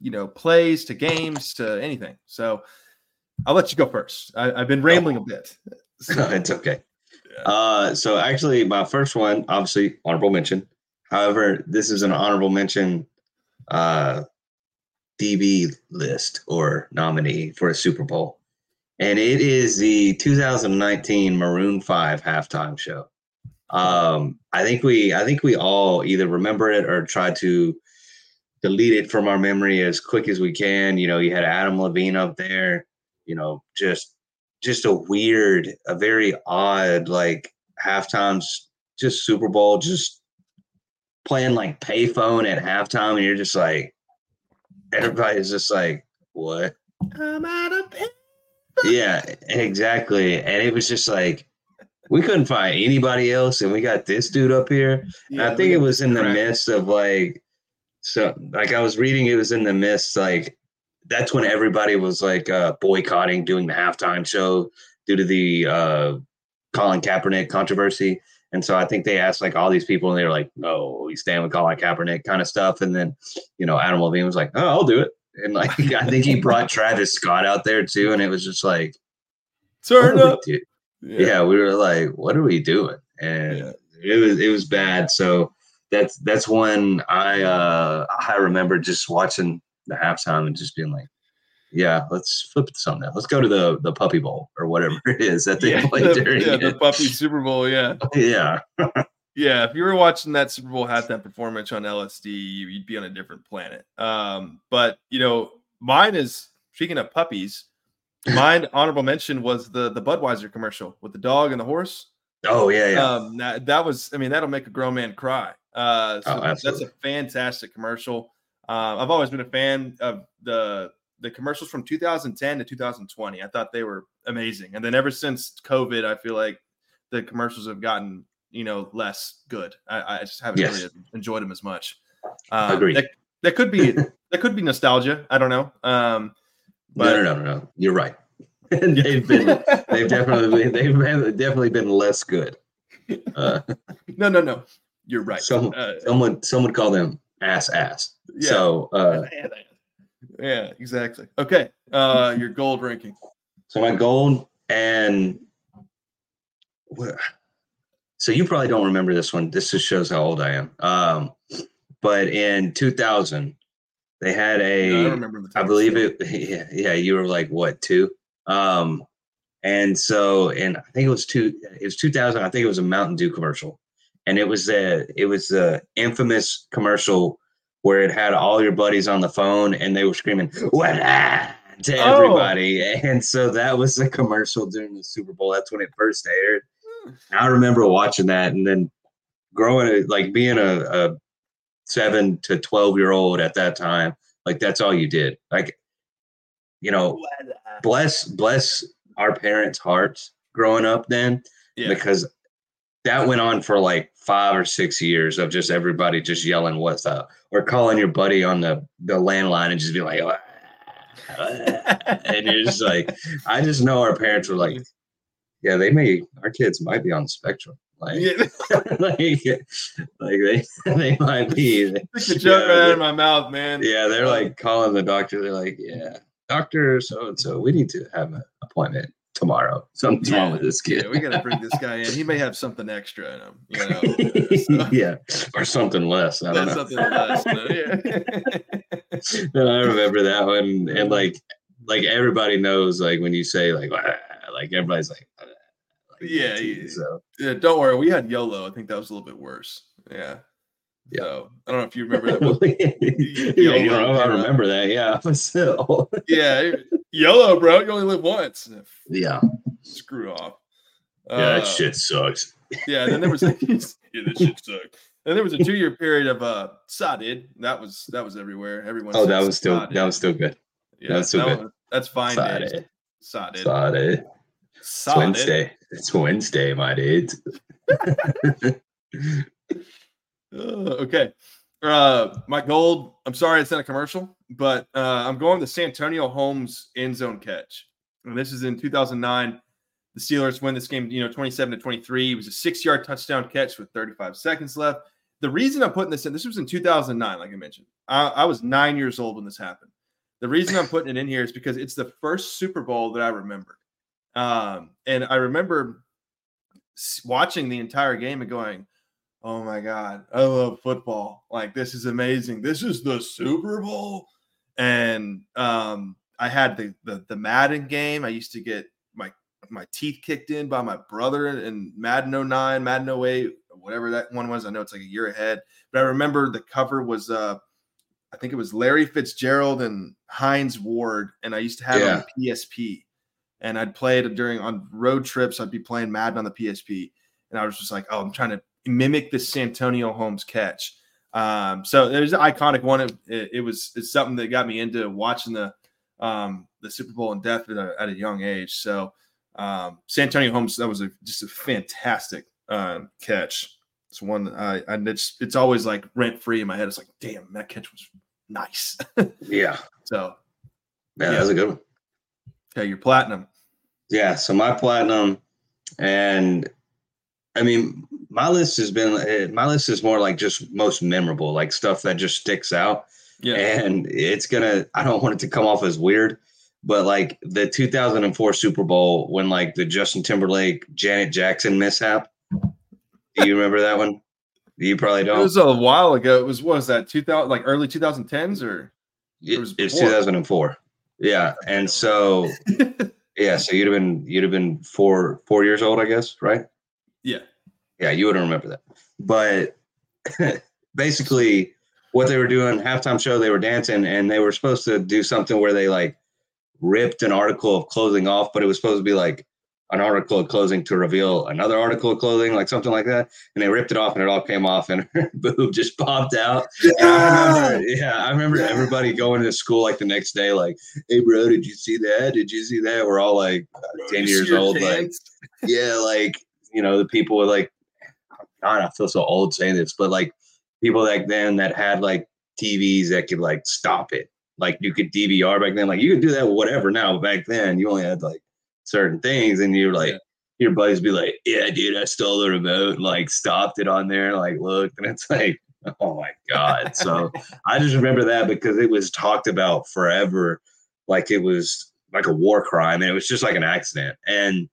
you know, plays to games to anything. So, I'll let you go first. I've been rambling a bit. So. It's okay. So actually my first one, obviously honorable mention. However, this is an honorable mention DB list or nominee for a Super Bowl. And it is the 2019 Maroon 5 halftime show. I think we all either remember it or try to delete it from our memory as quick as we can. You know, you had Adam Levine up there, you know, just a weird, a very odd, like halftime, just Super Bowl, just playing like payphone at halftime. And you're just like, everybody's just like, what? I'm out of payphone. Yeah, exactly. And it was just like, we couldn't find anybody else, and we got this dude up here. Yeah, and I think it was in the midst of like, so like I was reading, it was in the midst, like that's when everybody was like boycotting, doing the halftime show due to the Colin Kaepernick controversy. And so I think they asked like all these people, and they were like, no, we stand with Colin Kaepernick kind of stuff. And then, you know, Adam Levine was like, oh, I'll do it. And like, I think he brought Travis Scott out there too. And it was just like, turn up. Yeah, we were like, what are we doing? And it was bad. So that's when I remember just watching the halftime and just being like, yeah, let's flip to something else. Let's go to the Puppy Bowl or whatever it is that they played during the Puppy Super Bowl, yeah. Yeah, if you were watching that Super Bowl halftime performance on LSD, you'd be on a different planet. But, you know, mine is, speaking of puppies, mine honorable mention was the Budweiser commercial with the dog and the horse. Oh yeah. That was, I mean, that'll make a grown man cry. That's a fantastic commercial. I've always been a fan of the commercials from 2010 to 2020. I thought they were amazing, and then ever since COVID, I feel like the commercials have gotten, you know, less good. I just haven't really enjoyed them as much. Agreed. That could be nostalgia. I don't know. But no. You're right. they've definitely been less good. No. You're right. Someone would call them ass. Yeah. So yeah, exactly. Okay. Your gold ranking. So my gold and so you probably don't remember this one. This just shows how old I am. But in 2000. They had you were like, what, two? And so, and I think it was 2000. I think it was a Mountain Dew commercial. And it was the infamous commercial where it had all your buddies on the phone and they were screaming, what to everybody. And so that was the commercial during the Super Bowl. That's when it first aired. And I remember watching that and then growing, like being a 7 to 12 year old at that time, like that's all you did. Like, you know, bless our parents' hearts growing up then, because that went on for like 5 or 6 years of just everybody just yelling what's up or calling your buddy on the landline and just being like, and you're just like, I just know our parents were like, yeah, our kids might be on the spectrum. They might be. They took the joke right out of my mouth, man. Yeah, they're like calling the doctor. They're like, yeah, Dr. So-and-so, we need to have an appointment tomorrow. Something's wrong with this kid. Yeah, we got to bring this guy in. He may have something extra in him, you know. So. Yeah, or something less. I don't know. Something less. No, I remember that one. And like everybody knows, like when you say like everybody's like, Yeah, don't worry. We had YOLO. I think that was a little bit worse. Yeah. So, I don't know if you remember that. YOLO, I remember that. Yeah, but still. Yeah, YOLO, bro. You only live once. Yeah. Screw off. Yeah, that shit sucks. Yeah, then there was that shit sucks. And there was a 2-year period of Sadid. That was everywhere. Everyone. Oh, that was still good. Yeah, that was still good. That's fine. Sadid. It's Wednesday. It's Wednesday, my dudes. Okay. My gold, I'm sorry it's not a commercial, but I'm going to Santonio Holmes end zone catch. And this is in 2009. The Steelers win this game, you know, 27-23. It was a 6-yard touchdown catch with 35 seconds left. The reason I'm putting this in, this was in 2009, like I mentioned. I was 9 years old when this happened. The reason I'm putting it in here is because it's the first Super Bowl that I remember. And I remember watching the entire game and going, oh my God, I love football. Like, this is amazing. This is the Super Bowl. And I had the Madden game. I used to get my teeth kicked in by my brother in Madden 09, Madden 08, whatever that one was. I know it's like a year ahead. But I remember the cover was, I think it was Larry Fitzgerald and Hines Ward. And I used to have it on the PSP. And I'd play it on road trips. I'd be playing Madden on the PSP. And I was just like, oh, I'm trying to mimic this Santonio Holmes catch. So there's an iconic one. It's something that got me into watching the Super Bowl in depth at a young age. So Santonio Holmes, that was just a fantastic catch. It's one that it's always like rent free in my head. It's like, damn, that catch was nice. Yeah. So man, that's a good one. Okay, your platinum. Yeah. So my platinum, and I mean, my list is more like just most memorable, like stuff that just sticks out. Yeah. And I don't want it to come off as weird, but like the 2004 Super Bowl when like the Justin Timberlake, Janet Jackson mishap. Do you remember that one? You probably don't. It was a while ago. It was, what was that, 2000, like early 2010s or? It's 2004. Yeah. And so, yeah. So you'd have been four years old, I guess. Right. Yeah. Yeah, you wouldn't remember that. But basically what they were doing, halftime show, they were dancing, and they were supposed to do something where they like ripped an article of clothing off, but it was supposed to be like an article of clothing to reveal another article of clothing, like something like that. And they ripped it off and it all came off and her boob just popped out. I remember everybody going to school like the next day, like, hey bro, did you see that? Did you see that? We're all like 10 years old. Like, yeah, like, you know, the people were like, God, I feel so old saying this, but like people back then that had like TVs that could like stop it. Like you could DVR back then, like you could do that with whatever now, but back then you only had like certain things, and you're like, your buddies be like, yeah, dude, I stole the remote and like stopped it on there, like looked, and it's like, oh my God. So I just remember that because it was talked about forever. Like it was like a war crime, and it was just like an accident. And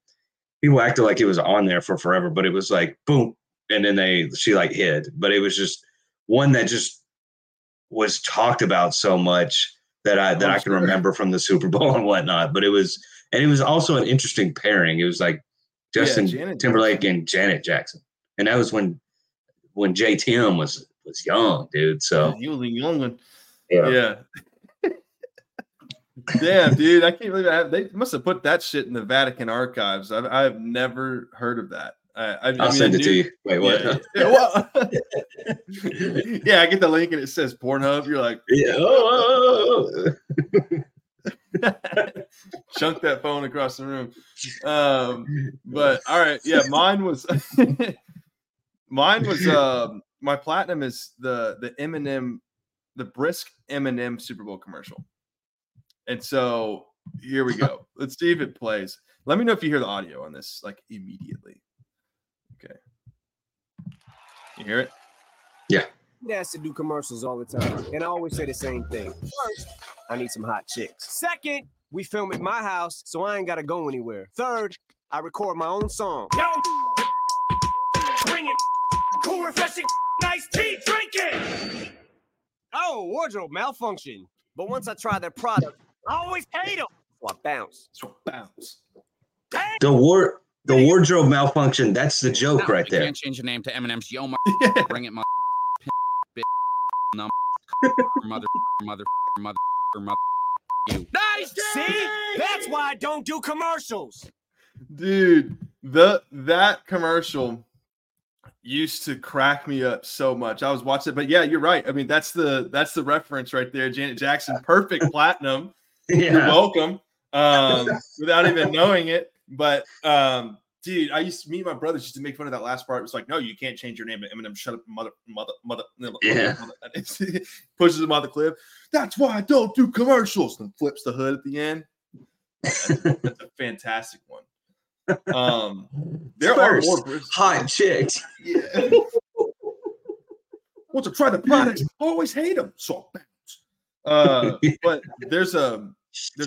people acted like it was on there for forever, but it was like, boom. And then she like hid, but it was just one that just was talked about so much that I can remember from the Super Bowl and whatnot. But it was also an interesting pairing. It was like Justin Timberlake and Janet Jackson. And that was when JTM was young, dude. So he was a young one. Yeah. Damn, dude. I can't believe they must have put that shit in the Vatican archives. I've never heard of that. I'll send it to you. Wait, what? Yeah, yeah, I get the link and it says Pornhub. You're like, yeah. Chunk that phone across the room. But all right, yeah, mine was my platinum is the Eminem, the Brisk Eminem Super Bowl commercial. And so here we go. Let's see if it plays. Let me know if you hear the audio on this like immediately. Okay. You hear it? Yeah. He has to do commercials all the time. And I always say the same thing. First, I need some hot chicks. Second, we film at my house, so I ain't got to go anywhere. Third, I record my own song. Yo, bring it. Cool, refreshing, nice tea, drink it. Oh, wardrobe malfunction. But once I try their product, I always hate them. So I bounce. Hey! The wardrobe malfunction, that's the joke right there. You can't change your name to Eminem's. Yo, my bring it, my bitch, numb, mother, you. Nice! See? That's why I don't do commercials. Dude, that commercial used to crack me up so much. I was watching it, but yeah, you're right. I mean, that's the reference right there. Janet Jackson, perfect platinum. Yeah. You're welcome. Without even knowing it. But dude, me and my brothers used to make fun of that last part. It was like, no, you can't change your name to Eminem. Shut up, mother. Pushes him off the cliff. That's why I don't do commercials. And flips the hood at the end. That's a fantastic one. There First, are more British hot chicks. Yeah. Once I try the products, I always hate them. So I bounce. But there's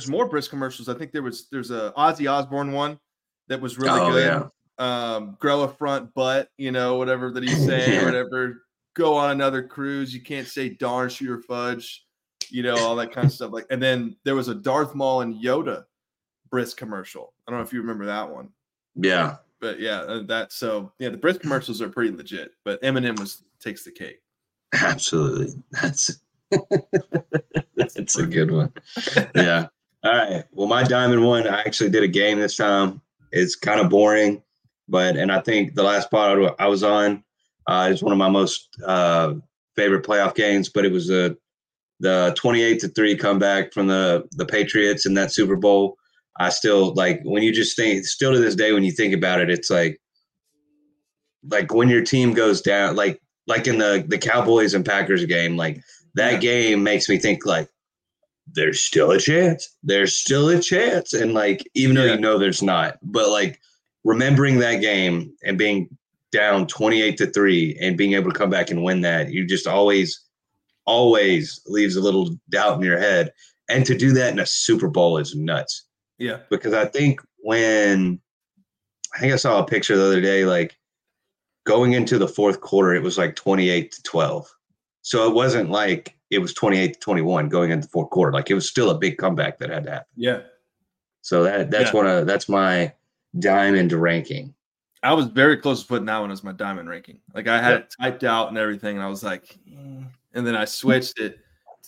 more Brisk commercials. I think there's a Ozzy Osbourne one that was really good. Yeah. grow a front butt, you know, whatever that he's saying, yeah. whatever, go on another cruise. You can't say darn, shoot, or fudge, you know, all that kind of stuff. Like, and then there was a Darth Maul and Yoda Brisk commercial. I don't know if you remember that one. Yeah. But yeah, that, so yeah, the Brisk commercials are pretty legit, but Eminem takes the cake. Absolutely. That's a good one. Yeah. All right. Well, my diamond one, I actually did a game this time. It's kind of boring, but I think the last pod I was on is one of my most favorite playoff games, but it was the 28-3 comeback from the Patriots in that Super Bowl. I still, like, when you just think, still to this day, when you think about it, it's like when your team goes down, like in the Cowboys and Packers game, like that game makes me think like there's still a chance. There's still a chance. And like, even though you know there's not, but like remembering that game and being down 28-3 and being able to come back and win that, you just always leaves a little doubt in your head. And to do that in a Super Bowl is nuts. Yeah. Because I think I saw a picture the other day, like going into the fourth quarter, it was like 28-12. So it wasn't like it was 28-21 going into the fourth quarter. Like it was still a big comeback that had to happen. Yeah. So that's that's my diamond ranking. I was very close to putting that one as my diamond ranking. Like I had it typed out and everything. And I was like, and then I switched it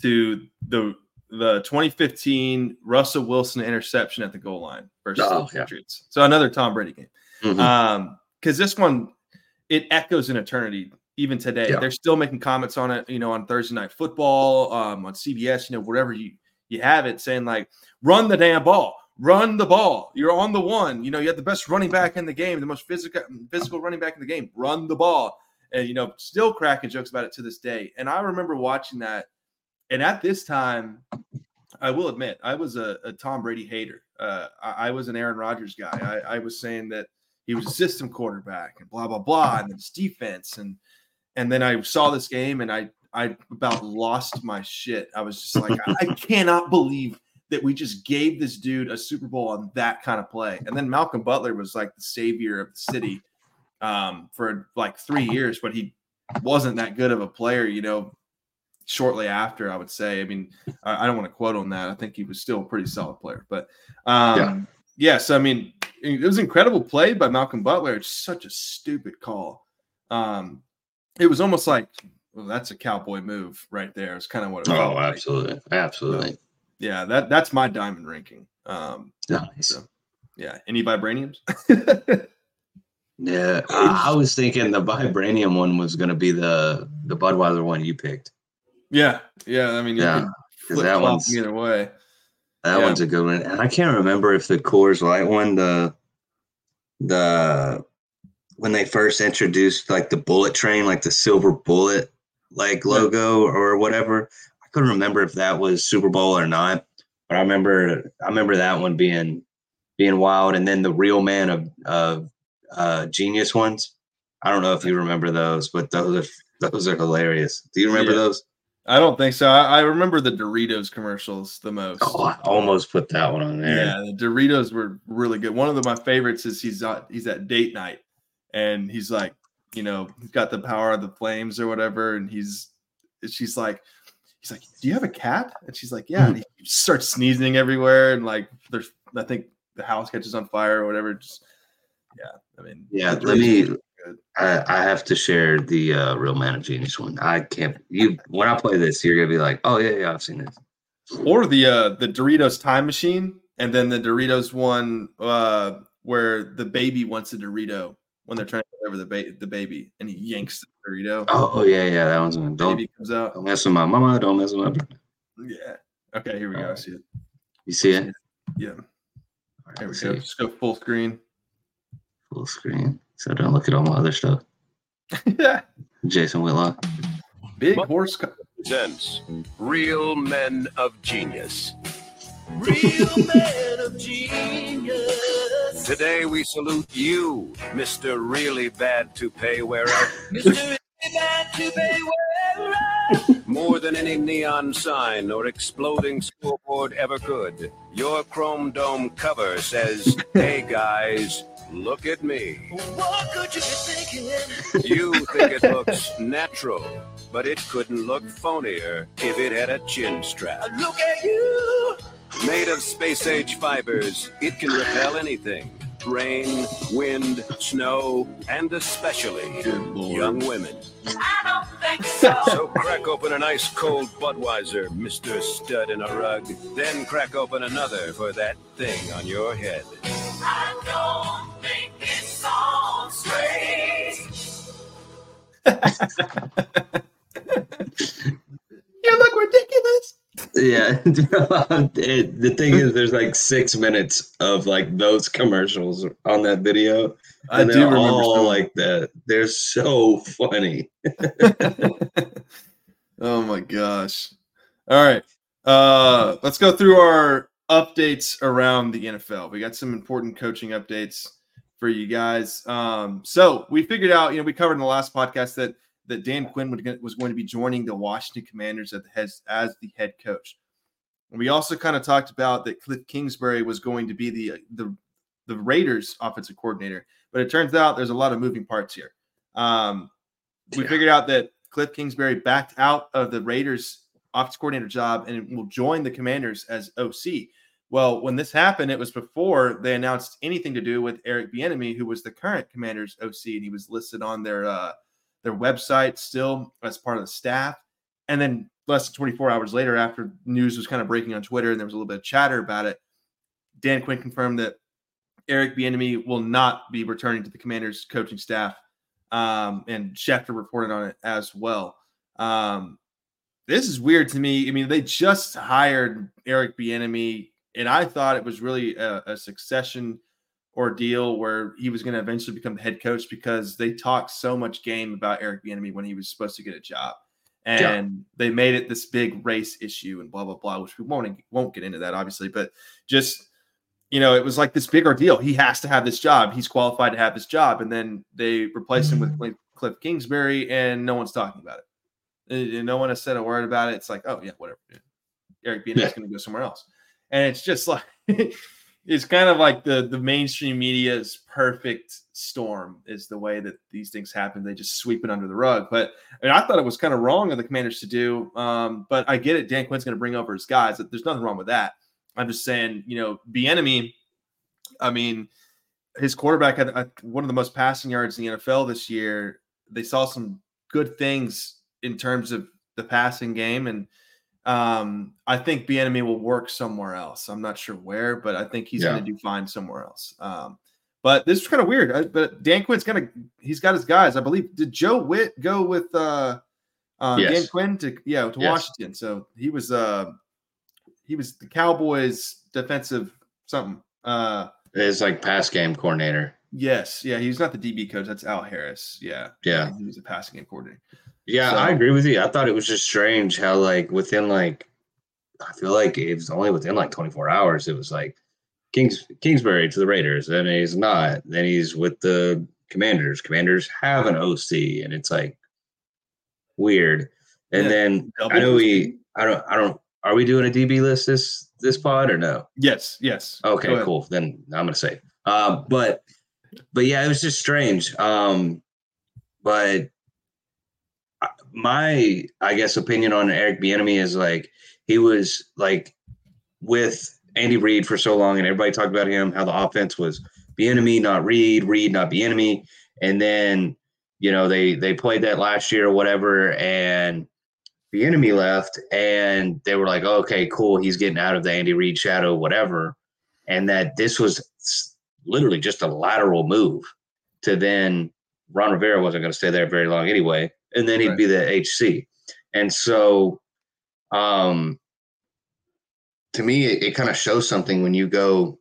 to the 2015 Russell Wilson interception at the goal line versus the Patriots. So another Tom Brady game. Mm-hmm. Cause this one, it echoes in eternity. Even today, they're still making comments on it, you know, on Thursday Night Football, on CBS, you know, wherever you have it, saying like, run the damn ball, run the ball. You're on the one, you know, you have the best running back in the game, the most physical running back in the game, run the ball. And, you know, still cracking jokes about it to this day. And I remember watching that. And at this time, I will admit, I was a Tom Brady hater. I was an Aaron Rodgers guy. I was saying that he was a system quarterback and blah, blah, blah. And it's defense and then I saw this game, and I about lost my shit. I was just like, I cannot believe that we just gave this dude a Super Bowl on that kind of play. And then Malcolm Butler was like the savior of the city for like 3 years, but he wasn't that good of a player, you know, shortly after, I would say. I mean, I don't want to quote on that. I think he was still a pretty solid player. But, so, I mean, it was an incredible play by Malcolm Butler. It's such a stupid call. It was almost like, well, that's a cowboy move right there. It's kind of what it was. Oh, absolutely. Like. Absolutely. So, yeah, that's my diamond ranking. Nice. So, yeah. Any vibraniums? Yeah. I was thinking the vibranium one was going to be the Budweiser one you picked. Yeah. Yeah. I mean, because that one's either way. That one's a good one. And I can't remember if the Coors Light one, when they first introduced like the bullet train, like the silver bullet, like logo or whatever, I couldn't remember if that was Super Bowl or not. But I remember that one being wild. And then the Real Man of Genius ones. I don't know if you remember those, but those are hilarious. Do you remember those? I don't think so. I remember the Doritos commercials the most. Oh, I almost put that one on there. Yeah, the Doritos were really good. One of my favorites is he's at date night. And he's like, you know, he's got the power of the flames or whatever. And she's like, do you have a cat? And she's like, yeah. And he starts sneezing everywhere. And like, I think the house catches on fire or whatever. Just, yeah. I mean, yeah. I have to share the Real Man of Genius one. When I play this, you're going to be like, oh, yeah, I've seen this. Or the Doritos Time Machine. And then the Doritos one where the baby wants a Dorito. When they're trying to deliver the baby, and he yanks the Dorito. Oh yeah, that one's one. Baby comes out. Don't mess with my mama. Don't mess with my brother. Yeah. Okay, here we go. Right. I see it. You see it? Yeah. Right, there we go. Just go full screen. Full screen. So I don't look at all my other stuff. Yeah. Jason Whitlock. Big horse. Real Men of Genius. Real Men of Genius. Today we salute you, Mr. Really Bad Toupee Wearer. Mr. Really Bad Toupee Wearer. More than any neon sign or exploding scoreboard ever could, your chrome dome cover says, hey guys, Look at me. What could you be thinking? You think it looks natural, but it couldn't look phonier if it had a chin strap. Look at you. Made of space-age fibers, it can repel anything. Rain, wind, snow, and especially young women. I don't think so. So crack open an ice-cold Budweiser, Mr. Stud in a Rug. Then crack open another for that thing on your head. I don't think it's all straight. You look ridiculous. Yeah, the thing is, there's like 6 minutes of like those commercials on that video, and they're all like that. They're so funny. Oh my gosh! All right, let's go through our updates around the NFL. We got some important coaching updates for you guys. So we figured out, we covered in the last podcast that Dan Quinn was going to be joining the Washington Commanders as the head coach. And we also kind of talked about that Cliff Kingsbury was going to be the Raiders offensive coordinator, but it turns out there's a lot of moving parts here. We figured out that Cliff Kingsbury backed out of the Raiders offensive coordinator job and will join the Commanders as OC. Well, when this happened, it was before they announced anything to do with Eric Bieniemy, who was the current Commanders OC, and he was listed on their website still as part of the staff. And then less than 24 hours later, after news was kind of breaking on Twitter and there was a little bit of chatter about it, Dan Quinn confirmed that Eric Bieniemy will not be returning to the Commanders coaching staff. And Schefter reported on it as well. This is weird to me. I mean, they just hired Eric Bieniemy, and I thought it was really a succession ordeal where he was going to eventually become the head coach because they talked so much game about Eric Bieniemy when he was supposed to get a job, and they made it this big race issue and blah, blah, blah, which we won't get into that obviously, but just, it was like this big ordeal. He has to have this job. He's qualified to have this job. And then they replaced him with Cliff Kingsbury and no one's talking about it. And no one has said a word about it. It's like, oh yeah, whatever. Eric Bieniemy is going to go somewhere else. And it's just like, it's kind of like the mainstream media's perfect storm is the way that these things happen. They just sweep it under the rug. But I thought it was kind of wrong of the Commanders to do. But I get it. Dan Quinn's going to bring over his guys. There's nothing wrong with that. I'm just saying, Bieniemy, his quarterback had one of the most passing yards in the NFL this year. They saw some good things in terms of the passing game, and I think Bieniemy will work somewhere else. I'm not sure where, but I think he's going to do fine somewhere else. But this is kind of weird. But Dan Quinn's he's got his guys. I believe, did Joe Witt go with Dan Quinn to Washington? So he was the Cowboys defensive something. It's like pass game coordinator. Yes, yeah, he's not the DB coach. That's Al Harris. Yeah, he was a passing game coordinator. Yeah, so I agree with you. I thought it was just strange how, like, within, like, I feel like it was only within, like, 24 hours. It was, like, Kingsbury to the Raiders. Then he's not. Then he's with the Commanders. Commanders have an OC, and it's, like, weird. And then I know are we doing a DB list this pod or no? Yes. Okay, cool. Then I'm going to say. But, yeah, it was just strange. But my, I guess, opinion on Eric Bieniemy is, like, he was, like, with Andy Reid for so long, and everybody talked about him, how the offense was Bieniemy, not Reid, Reid, not Bieniemy. And then, they played that last year or whatever, and Bieniemy left, and they were like, oh, okay, cool, he's getting out of the Andy Reid shadow, whatever. And that this was literally just a lateral move to then Ron Rivera wasn't going to stay there very long anyway. And then he'd be the HC. And so to me, it kind of shows something when you go,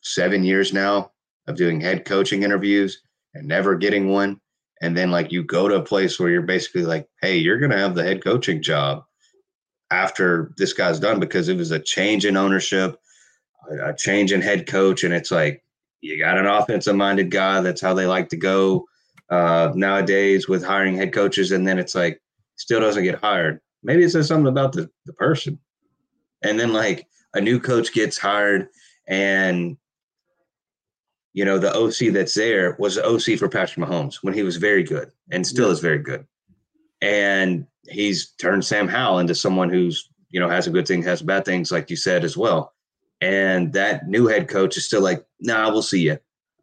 7 years now of doing head coaching interviews and never getting one. And then, like, you go to a place where you're basically like, hey, you're going to have the head coaching job after this guy's done, because it was a change in ownership, a change in head coach. And it's like, you got an offensive-minded guy. That's how they like to go nowadays with hiring head coaches, and then it's like still doesn't get hired. Maybe it says something about the person. And then, like, a new coach gets hired, and you know, the OC that's there was the OC for Patrick Mahomes when he was very good and still is very good. And he's turned Sam Howell into someone who's, you know, has a good thing, has bad things, like you said as well. And that new head coach is still like, nah, we'll see you. I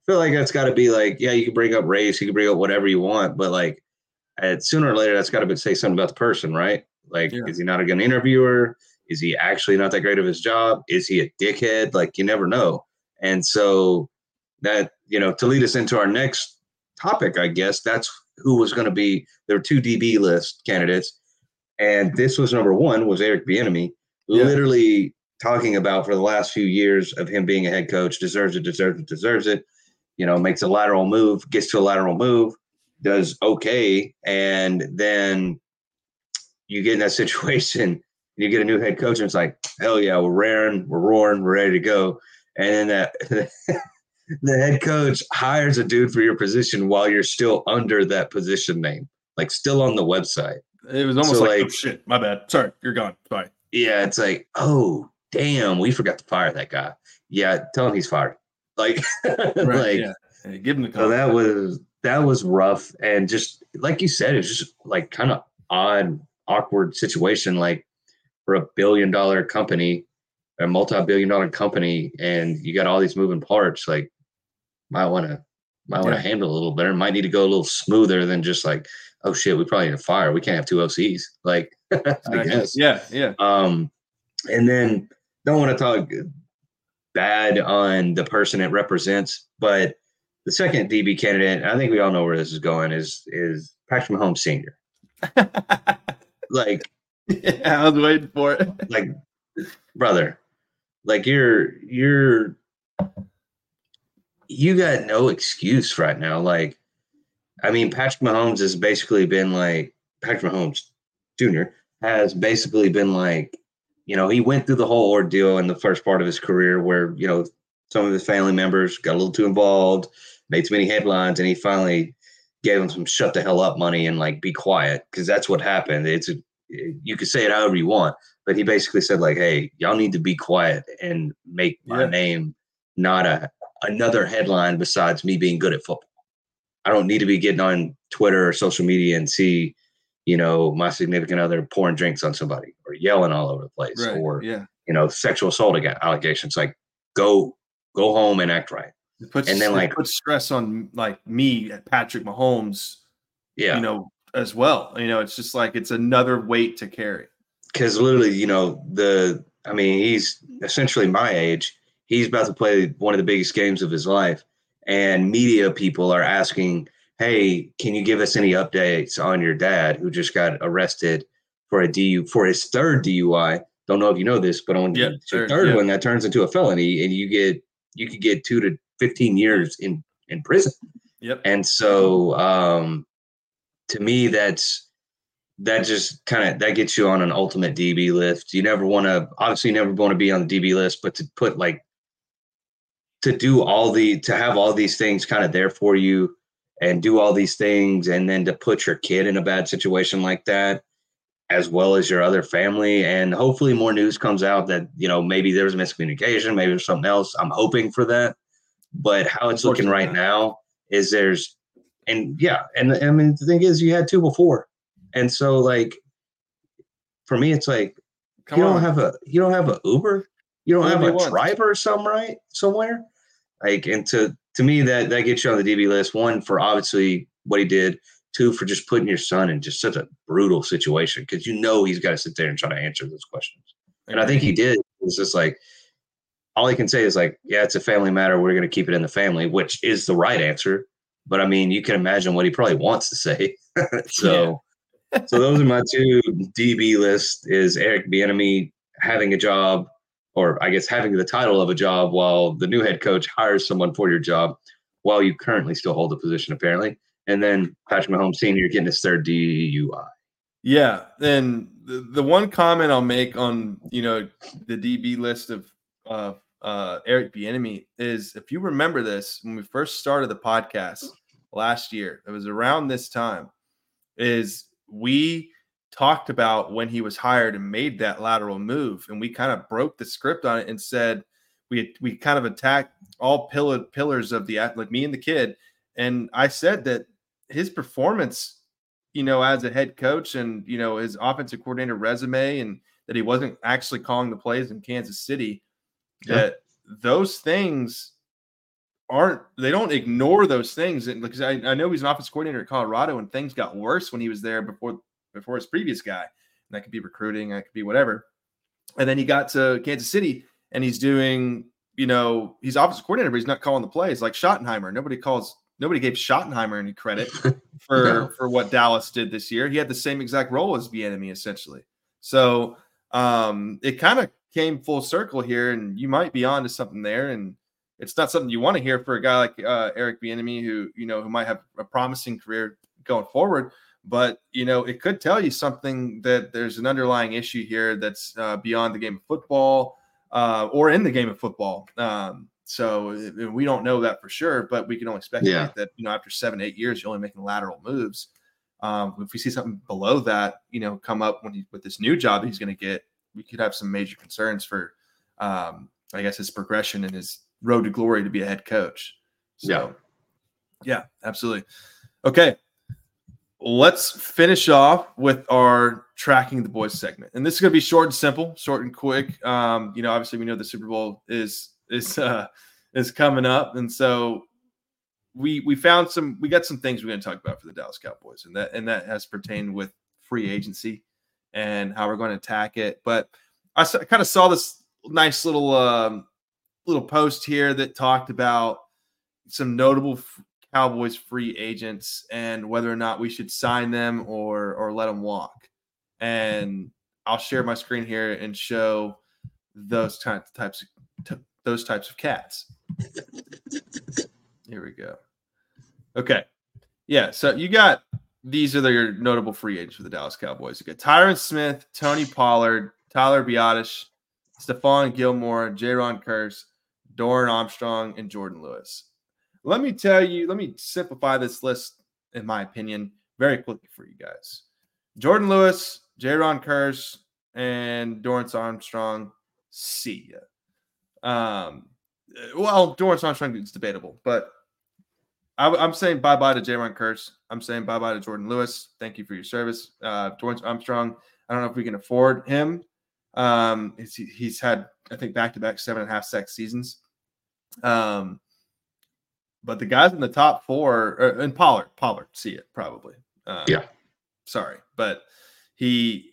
feel like that's got to be like, yeah, you can bring up race, you can bring up whatever you want, but like sooner or later, that's got to say something about the person, right? Like, is he not a good interviewer? Is he actually not that great of his job? Is he a dickhead? Like, you never know. And so that, you know, to lead us into our next topic, I guess that's who was going to be. There were two DB list candidates, and this was number one was Eric Bieniemy, literally talking about for the last few years of him being a head coach, deserves it, you know, makes a lateral move, gets to a lateral move, does okay, and then you get in that situation and you get a new head coach and it's like, hell yeah, we're raring, we're roaring, we're ready to go. And then that the head coach hires a dude for your position while you're still under that position name, like still on the website. It was almost so like, oh, shit, my bad. Sorry, you're gone. Bye. Yeah, it's like, oh, damn, we forgot to fire that guy. Yeah, tell him he's fired. Like, Hey, give him the call. So that was rough. And just like you said, it's just like kind of odd, awkward situation, like for a multi-billion-dollar company, and you got all these moving parts. Like, might want to handle it a little better. Might need to go a little smoother than just like, oh shit, we probably need to fire. We can't have two OCs. Like, I guess. Yeah. And then don't want to talk bad on the person it represents, but the second DB candidate, I think we all know where this is going, is Patrick Mahomes Sr. Like, yeah, I was waiting for it. Like, brother, like you got no excuse right now. Like, I mean, Patrick Mahomes has basically been like, Patrick Mahomes Jr. has basically been like, you know, he went through the whole ordeal in the first part of his career where, you know, some of his family members got a little too involved, made too many headlines, and he finally gave them some shut the hell up money and like, be quiet. Cause that's what happened. You could say it however you want, but he basically said like, hey, y'all need to be quiet and make my name not another headline besides me being good at football. I don't need to be getting on Twitter or social media and see, you know, my significant other pouring drinks on somebody or yelling all over the place or you know, sexual assault allegations. Like, go home and act right. It puts stress on like me at Patrick Mahomes, you know, as well. You know, it's just like, it's another weight to carry. Because literally, you know, he's essentially my age. He's about to play one of the biggest games of his life. And media people are asking, hey, can you give us any updates on your dad who just got arrested for for his third DUI? Don't know if you know this, but on the third one, that turns into a felony and you could get 2 to 15 years in prison. Yep. And so to me, that gets you on an ultimate DB list. You never want to be on the DB list, but to have all these things kind of there for you and do all these things. And then to put your kid in a bad situation like that, as well as your other family. And hopefully more news comes out that, you know, maybe there's miscommunication, maybe there's something else. I'm hoping for that, but how it's looking right now is and I mean, the thing is you had two before. And so, like, for me, it's like, you don't have a Uber, you don't have a driver somewhere. Like, and to me, that gets you on the DB list. One, for obviously what he did. Two, for just putting your son in just such a brutal situation, because you know he's got to sit there and try to answer those questions. And I think he did. It's just like, all he can say is like, yeah, it's a family matter. We're going to keep it in the family, which is the right answer. But I mean, you can imagine what he probably wants to say. So those are my two DB lists, is Eric Bieniemy having a job, or I guess having the title of a job while the new head coach hires someone for your job while you currently still hold the position, apparently. And then Patrick Mahomes Sr. getting his third DUI. Yeah. And the one comment I'll make on, you know, the DB list of Eric Bieniemy is, if you remember this, when we first started the podcast last year, it was around this time, is we talked about when he was hired and made that lateral move, and we kind of broke the script on it and said, we kind of attacked all pillars of the like me and the kid. And I said that his performance, you know, as a head coach and, you know, his offensive coordinator resume, and that he wasn't actually calling the plays in Kansas City, that those things aren't, they don't ignore those things. And because I know he's an offensive coordinator at Colorado and things got worse when he was there before his previous guy. And that could be recruiting, that could be whatever. And then he got to Kansas City and he's doing, you know, he's offensive coordinator, but he's not calling the plays like Schottenheimer. Nobody gave Schottenheimer any credit for, for what Dallas did this year. He had the same exact role as Bieniemy essentially. So it kind of came full circle here, and you might be on to something there. And it's not something you want to hear for a guy like Eric Bieniemy, who, you know, who might have a promising career going forward. But, you know, it could tell you something that there's an underlying issue here that's beyond the game of football or in the game of football. So we don't know that for sure, but we can only speculate that, you know, after 7-8 years, you're only making lateral moves. If we see something below that, you know, come up when he, with this new job that he's going to get, we could have some major concerns for, I guess, his progression and his road to glory to be a head coach. So, yeah, absolutely. Okay. Let's finish off with our Tracking the Boys segment. And this is going to be short and simple, short and quick. You know, obviously we know the Super Bowl is coming up. And so we got some things we're going to talk about for the Dallas Cowboys, and that has pertained with free agency and how we're going to attack it. But I kind of saw this nice little post here that talked about some notable Cowboys free agents and whether or not we should sign them or let them walk. And I'll share my screen here and show those types of cats. Here we go. Okay. Yeah. So you got, these are your notable free agents for the Dallas Cowboys. You got Tyron Smith, Tony Pollard, Tyler Biadasz, Stephon Gilmore, Jaron Kearse, Doran Armstrong, and Jordan Lewis. Let me simplify this list, in my opinion, very quickly for you guys. Jordan Lewis, Jaron Kearse, and Dorrance Armstrong, see ya. Well, Dorrance Armstrong is debatable, but I'm saying bye-bye to Jaron Kearse. I'm saying bye-bye to Jordan Lewis. Thank you for your service. Dorrance Armstrong, I don't know if we can afford him. He's had, I think, back-to-back 7.5 sack seasons. But the guys in the top four, and Pollard, see it probably. Sorry, but I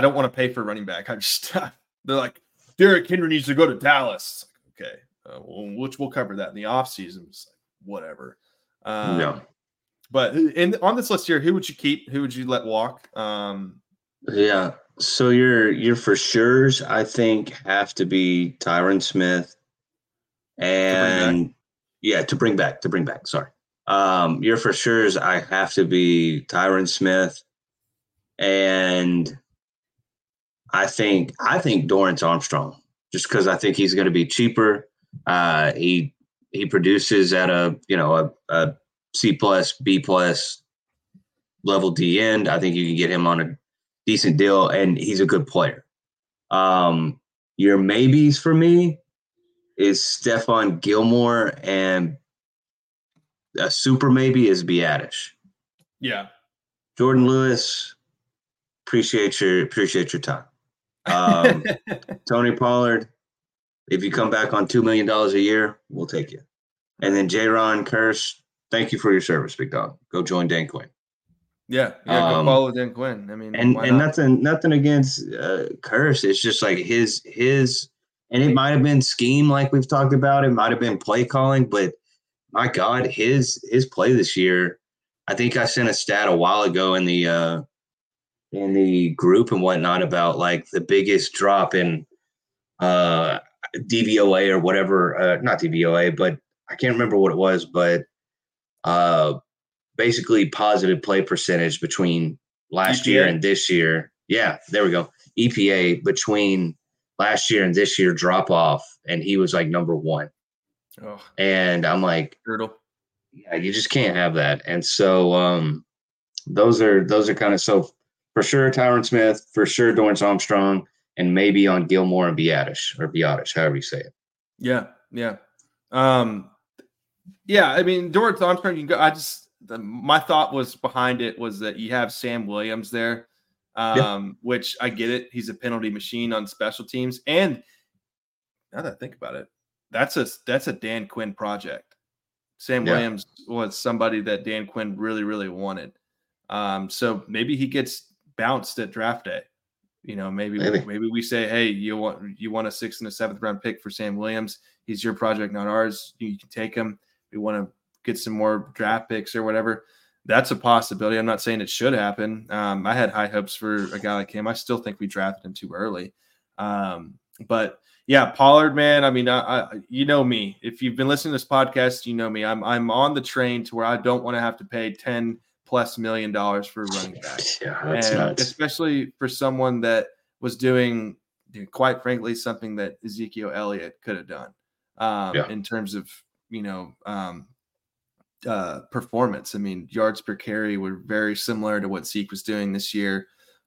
don't want to pay for running back. They're like, Derrick Henry needs to go to Dallas. Like, okay, which we'll cover that in the offseason. It's like, whatever. But on this list here, who would you keep? Who would you let walk? So your for sure's, I think, have to be Tyron Smith and. To bring back. Sorry. Your for sure's, I have to be Tyron Smith. And I think Dorrance Armstrong, just because I think he's going to be cheaper. He produces at a C+, B+ level D end. I think you can get him on a decent deal, and he's a good player. Your maybes for me is Stephon Gilmore, and a super maybe is Biadasz. Yeah. Jordan Lewis, appreciate your time. Tony Pollard, if you come back on $2 million a year, we'll take you. And then Jaron Kearse, thank you for your service, big dog. Go join Dan Quinn. Yeah, go follow Dan Quinn. I mean, and nothing against Kearse. It's just like his. And it might have been scheme, like we've talked about. It might have been play calling, but my God, his play this year. I think I sent a stat a while ago in the group and whatnot about like the biggest drop in DVOA or whatever. Not DVOA, but I can't remember what it was. But basically, positive play percentage between last EPA. Year and this year. Yeah, there we go. EPA between last year and this year drop off, and he was like number one. Oh, and I'm like, brutal. Yeah, you just can't have that. And so those are kind of, so for sure Tyron Smith, for sure Dorrance Armstrong, and maybe on Gilmore and Biadasz, however you say it. Yeah. I mean, Dorrance Armstrong, you can go. My thought was behind it was that you have Sam Williams there, which I get it. He's a penalty machine on special teams. And now that I think about it, that's a Dan Quinn project. Sam Williams was somebody that Dan Quinn really, really wanted. So maybe he gets bounced at draft day. You know, maybe we say, hey, you want a 6th and a 7th round pick for Sam Williams. He's your project, not ours. You can take him. We want to get some more draft picks or whatever. That's a possibility. I'm not saying it should happen. I had high hopes for a guy like him. I still think we drafted him too early. But yeah, Pollard, man. I mean, I you know me. If you've been listening to this podcast, you know me. I'm on the train to where I don't want to have to pay $10+ million for a running back. Yeah, that's nuts. Especially for someone that was doing, quite frankly, something that Ezekiel Elliott could have done in terms of performance. I mean, yards per carry were very similar to what Zeke was doing this year.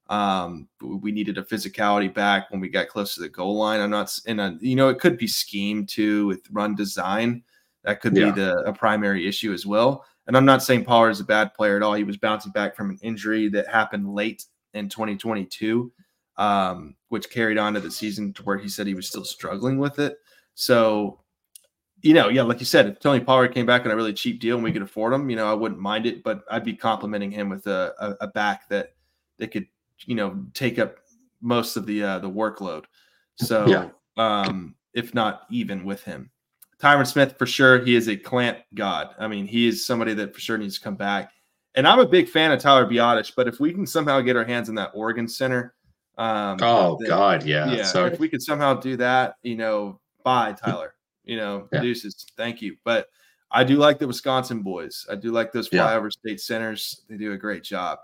We needed a physicality back when we got close to the goal line. I'm not in a, it could be scheme too with run design. That could be a primary issue as well. And I'm not saying Pollard is a bad player at all. He was bouncing back from an injury that happened late in 2022, which carried on to the season to where he said he was still struggling with it. So, like you said, if Tony Pollard came back on a really cheap deal and we could afford him, I wouldn't mind it, but I'd be complimenting him with a back that they could, take up most of the workload. So, if not even with him, Tyron Smith, for sure. He is a clamp god. I mean, he is somebody that for sure needs to come back. And I'm a big fan of Tyler Biadasz, but if we can somehow get our hands on that Oregon center, if we could somehow do that, bye Tyler, deuces. Thank you. But I do like the Wisconsin boys. I do like those flyover state centers. They do a great job.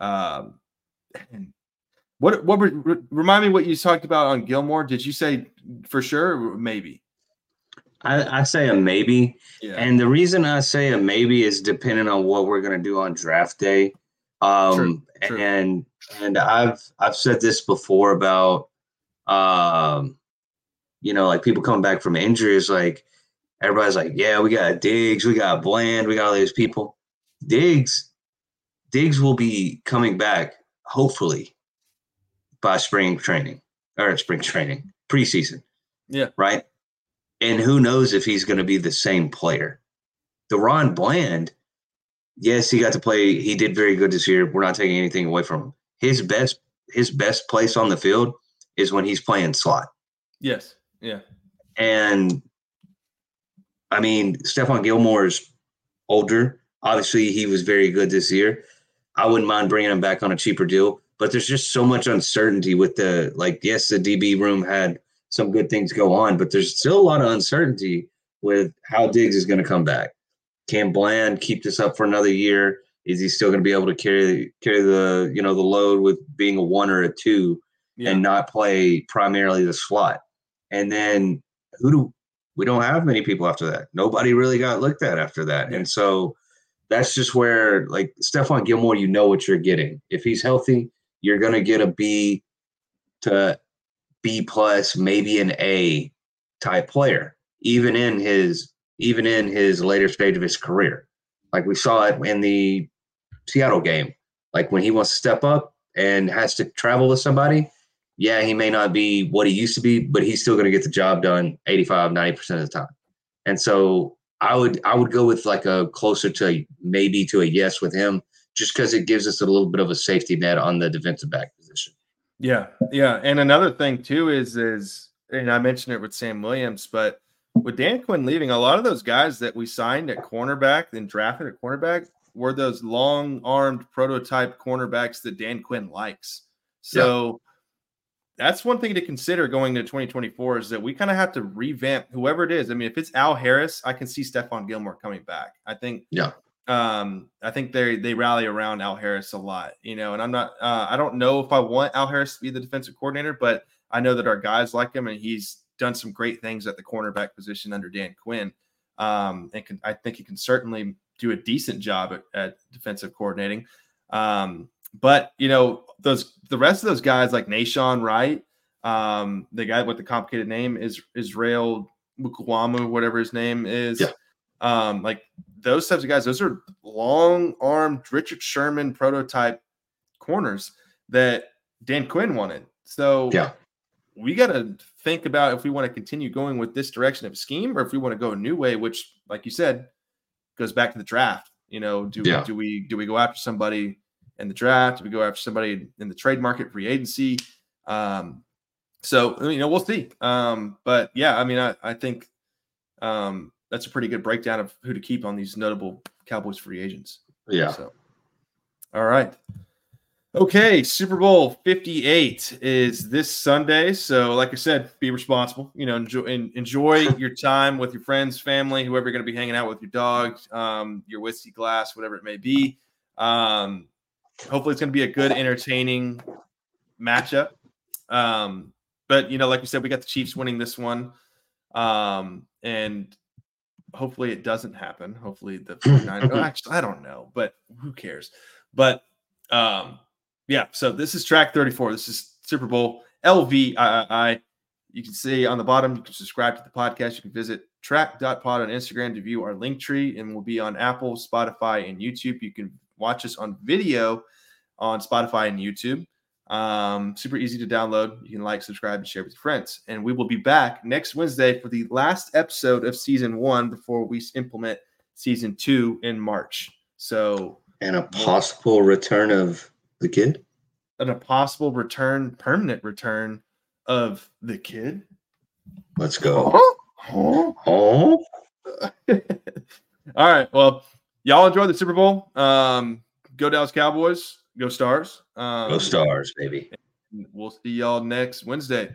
And what remind me what you talked about on Gilmore? Did you say for sure or maybe? I say a maybe, and the reason I say a maybe is depending on what we're gonna do on draft day. True. And I've said this before about like people coming back from injuries, like everybody's like, yeah, we got Diggs, we got Bland, we got all these people. Diggs will be coming back hopefully by spring training, preseason. Yeah. Right. And who knows if he's going to be the same player. Deron Bland, yes, he got to play. He did very good this year. We're not taking anything away from him. His best place on the field is when he's playing slot. Yes. Yeah. And I mean, Stephon Gilmore's older. Obviously, he was very good this year. I wouldn't mind bringing him back on a cheaper deal, but there's just so much uncertainty with yes, the DB room had some good things go on, but there's still a lot of uncertainty with how Diggs is going to come back. Can Bland keep this up for another year? Is he still going to be able to carry the the load with being a 1 or a 2 and not play primarily the slot? And then we don't have many people after that. Nobody really got looked at after that. And so that's just where, like, Stephon Gilmore, you know what you're getting. If he's healthy, you're going to get a B to B+, maybe an A type player, even in his later stage of his career. Like we saw it in the Seattle game. Like when he wants to step up and has to travel with somebody, he may not be what he used to be, but he's still going to get the job done 85, 90% of the time. And so I would go with like a closer to maybe to a yes with him, just because it gives us a little bit of a safety net on the defensive back position. Yeah. And another thing too is, and I mentioned it with Sam Williams, but with Dan Quinn leaving, a lot of those guys that we signed at cornerback and drafted at cornerback were those long-armed prototype cornerbacks that Dan Quinn likes. So that's one thing to consider going to 2024 is that we kind of have to revamp whoever it is. I mean, if it's Al Harris, I can see Stephon Gilmore coming back. I think I think they rally around Al Harris a lot, and I'm not, I don't know if I want Al Harris to be the defensive coordinator, but I know that our guys like him and he's done some great things at the cornerback position under Dan Quinn. I think he can certainly do a decent job at defensive coordinating. But the rest of those guys like Nashawn Wright, the guy with the complicated name is Israel Mukwama, whatever his name is. Yeah. Like those types of guys, those are long-armed Richard Sherman prototype corners that Dan Quinn wanted. So yeah, we got to think about if we want to continue going with this direction of scheme or if we want to go a new way, which, like you said, goes back to the draft. You know, do we go after somebody in the draft? Do we go after somebody in the trade market, free agency? So, you know, we'll see. But yeah, I mean, I think that's a pretty good breakdown of who to keep on these notable Cowboys free agents. Yeah. So, all right. Okay, Super Bowl 58 is this Sunday. So, like I said, be responsible. You know, enjoy your time with your friends, family, whoever you're going to be hanging out with, your dog, your whiskey glass, whatever it may be. Hopefully, it's going to be a good, entertaining matchup. But, you know, like we said, we got the Chiefs winning this one. And hopefully it doesn't happen. Hopefully the 49ers – actually, I don't know, but who cares? But, yeah, so this is Track 34. This is Super Bowl LVIII. You can see on the bottom, you can subscribe to the podcast. You can visit track.pod on Instagram to view our link tree, and we'll be on Apple, Spotify, and YouTube. You can watch us on video on Spotify and YouTube. Super easy to download. You can like, subscribe, and share with your friends. And we will be back next Wednesday for the last episode of season 1 before we implement season 2 in March. So, and a possible return of the kid? And a possible return, permanent return of the kid? Let's go. Huh? Huh? Huh? All right. Well, y'all enjoy the Super Bowl. Go Dallas Cowboys. Go Stars. Go Stars, baby. We'll see y'all next Wednesday.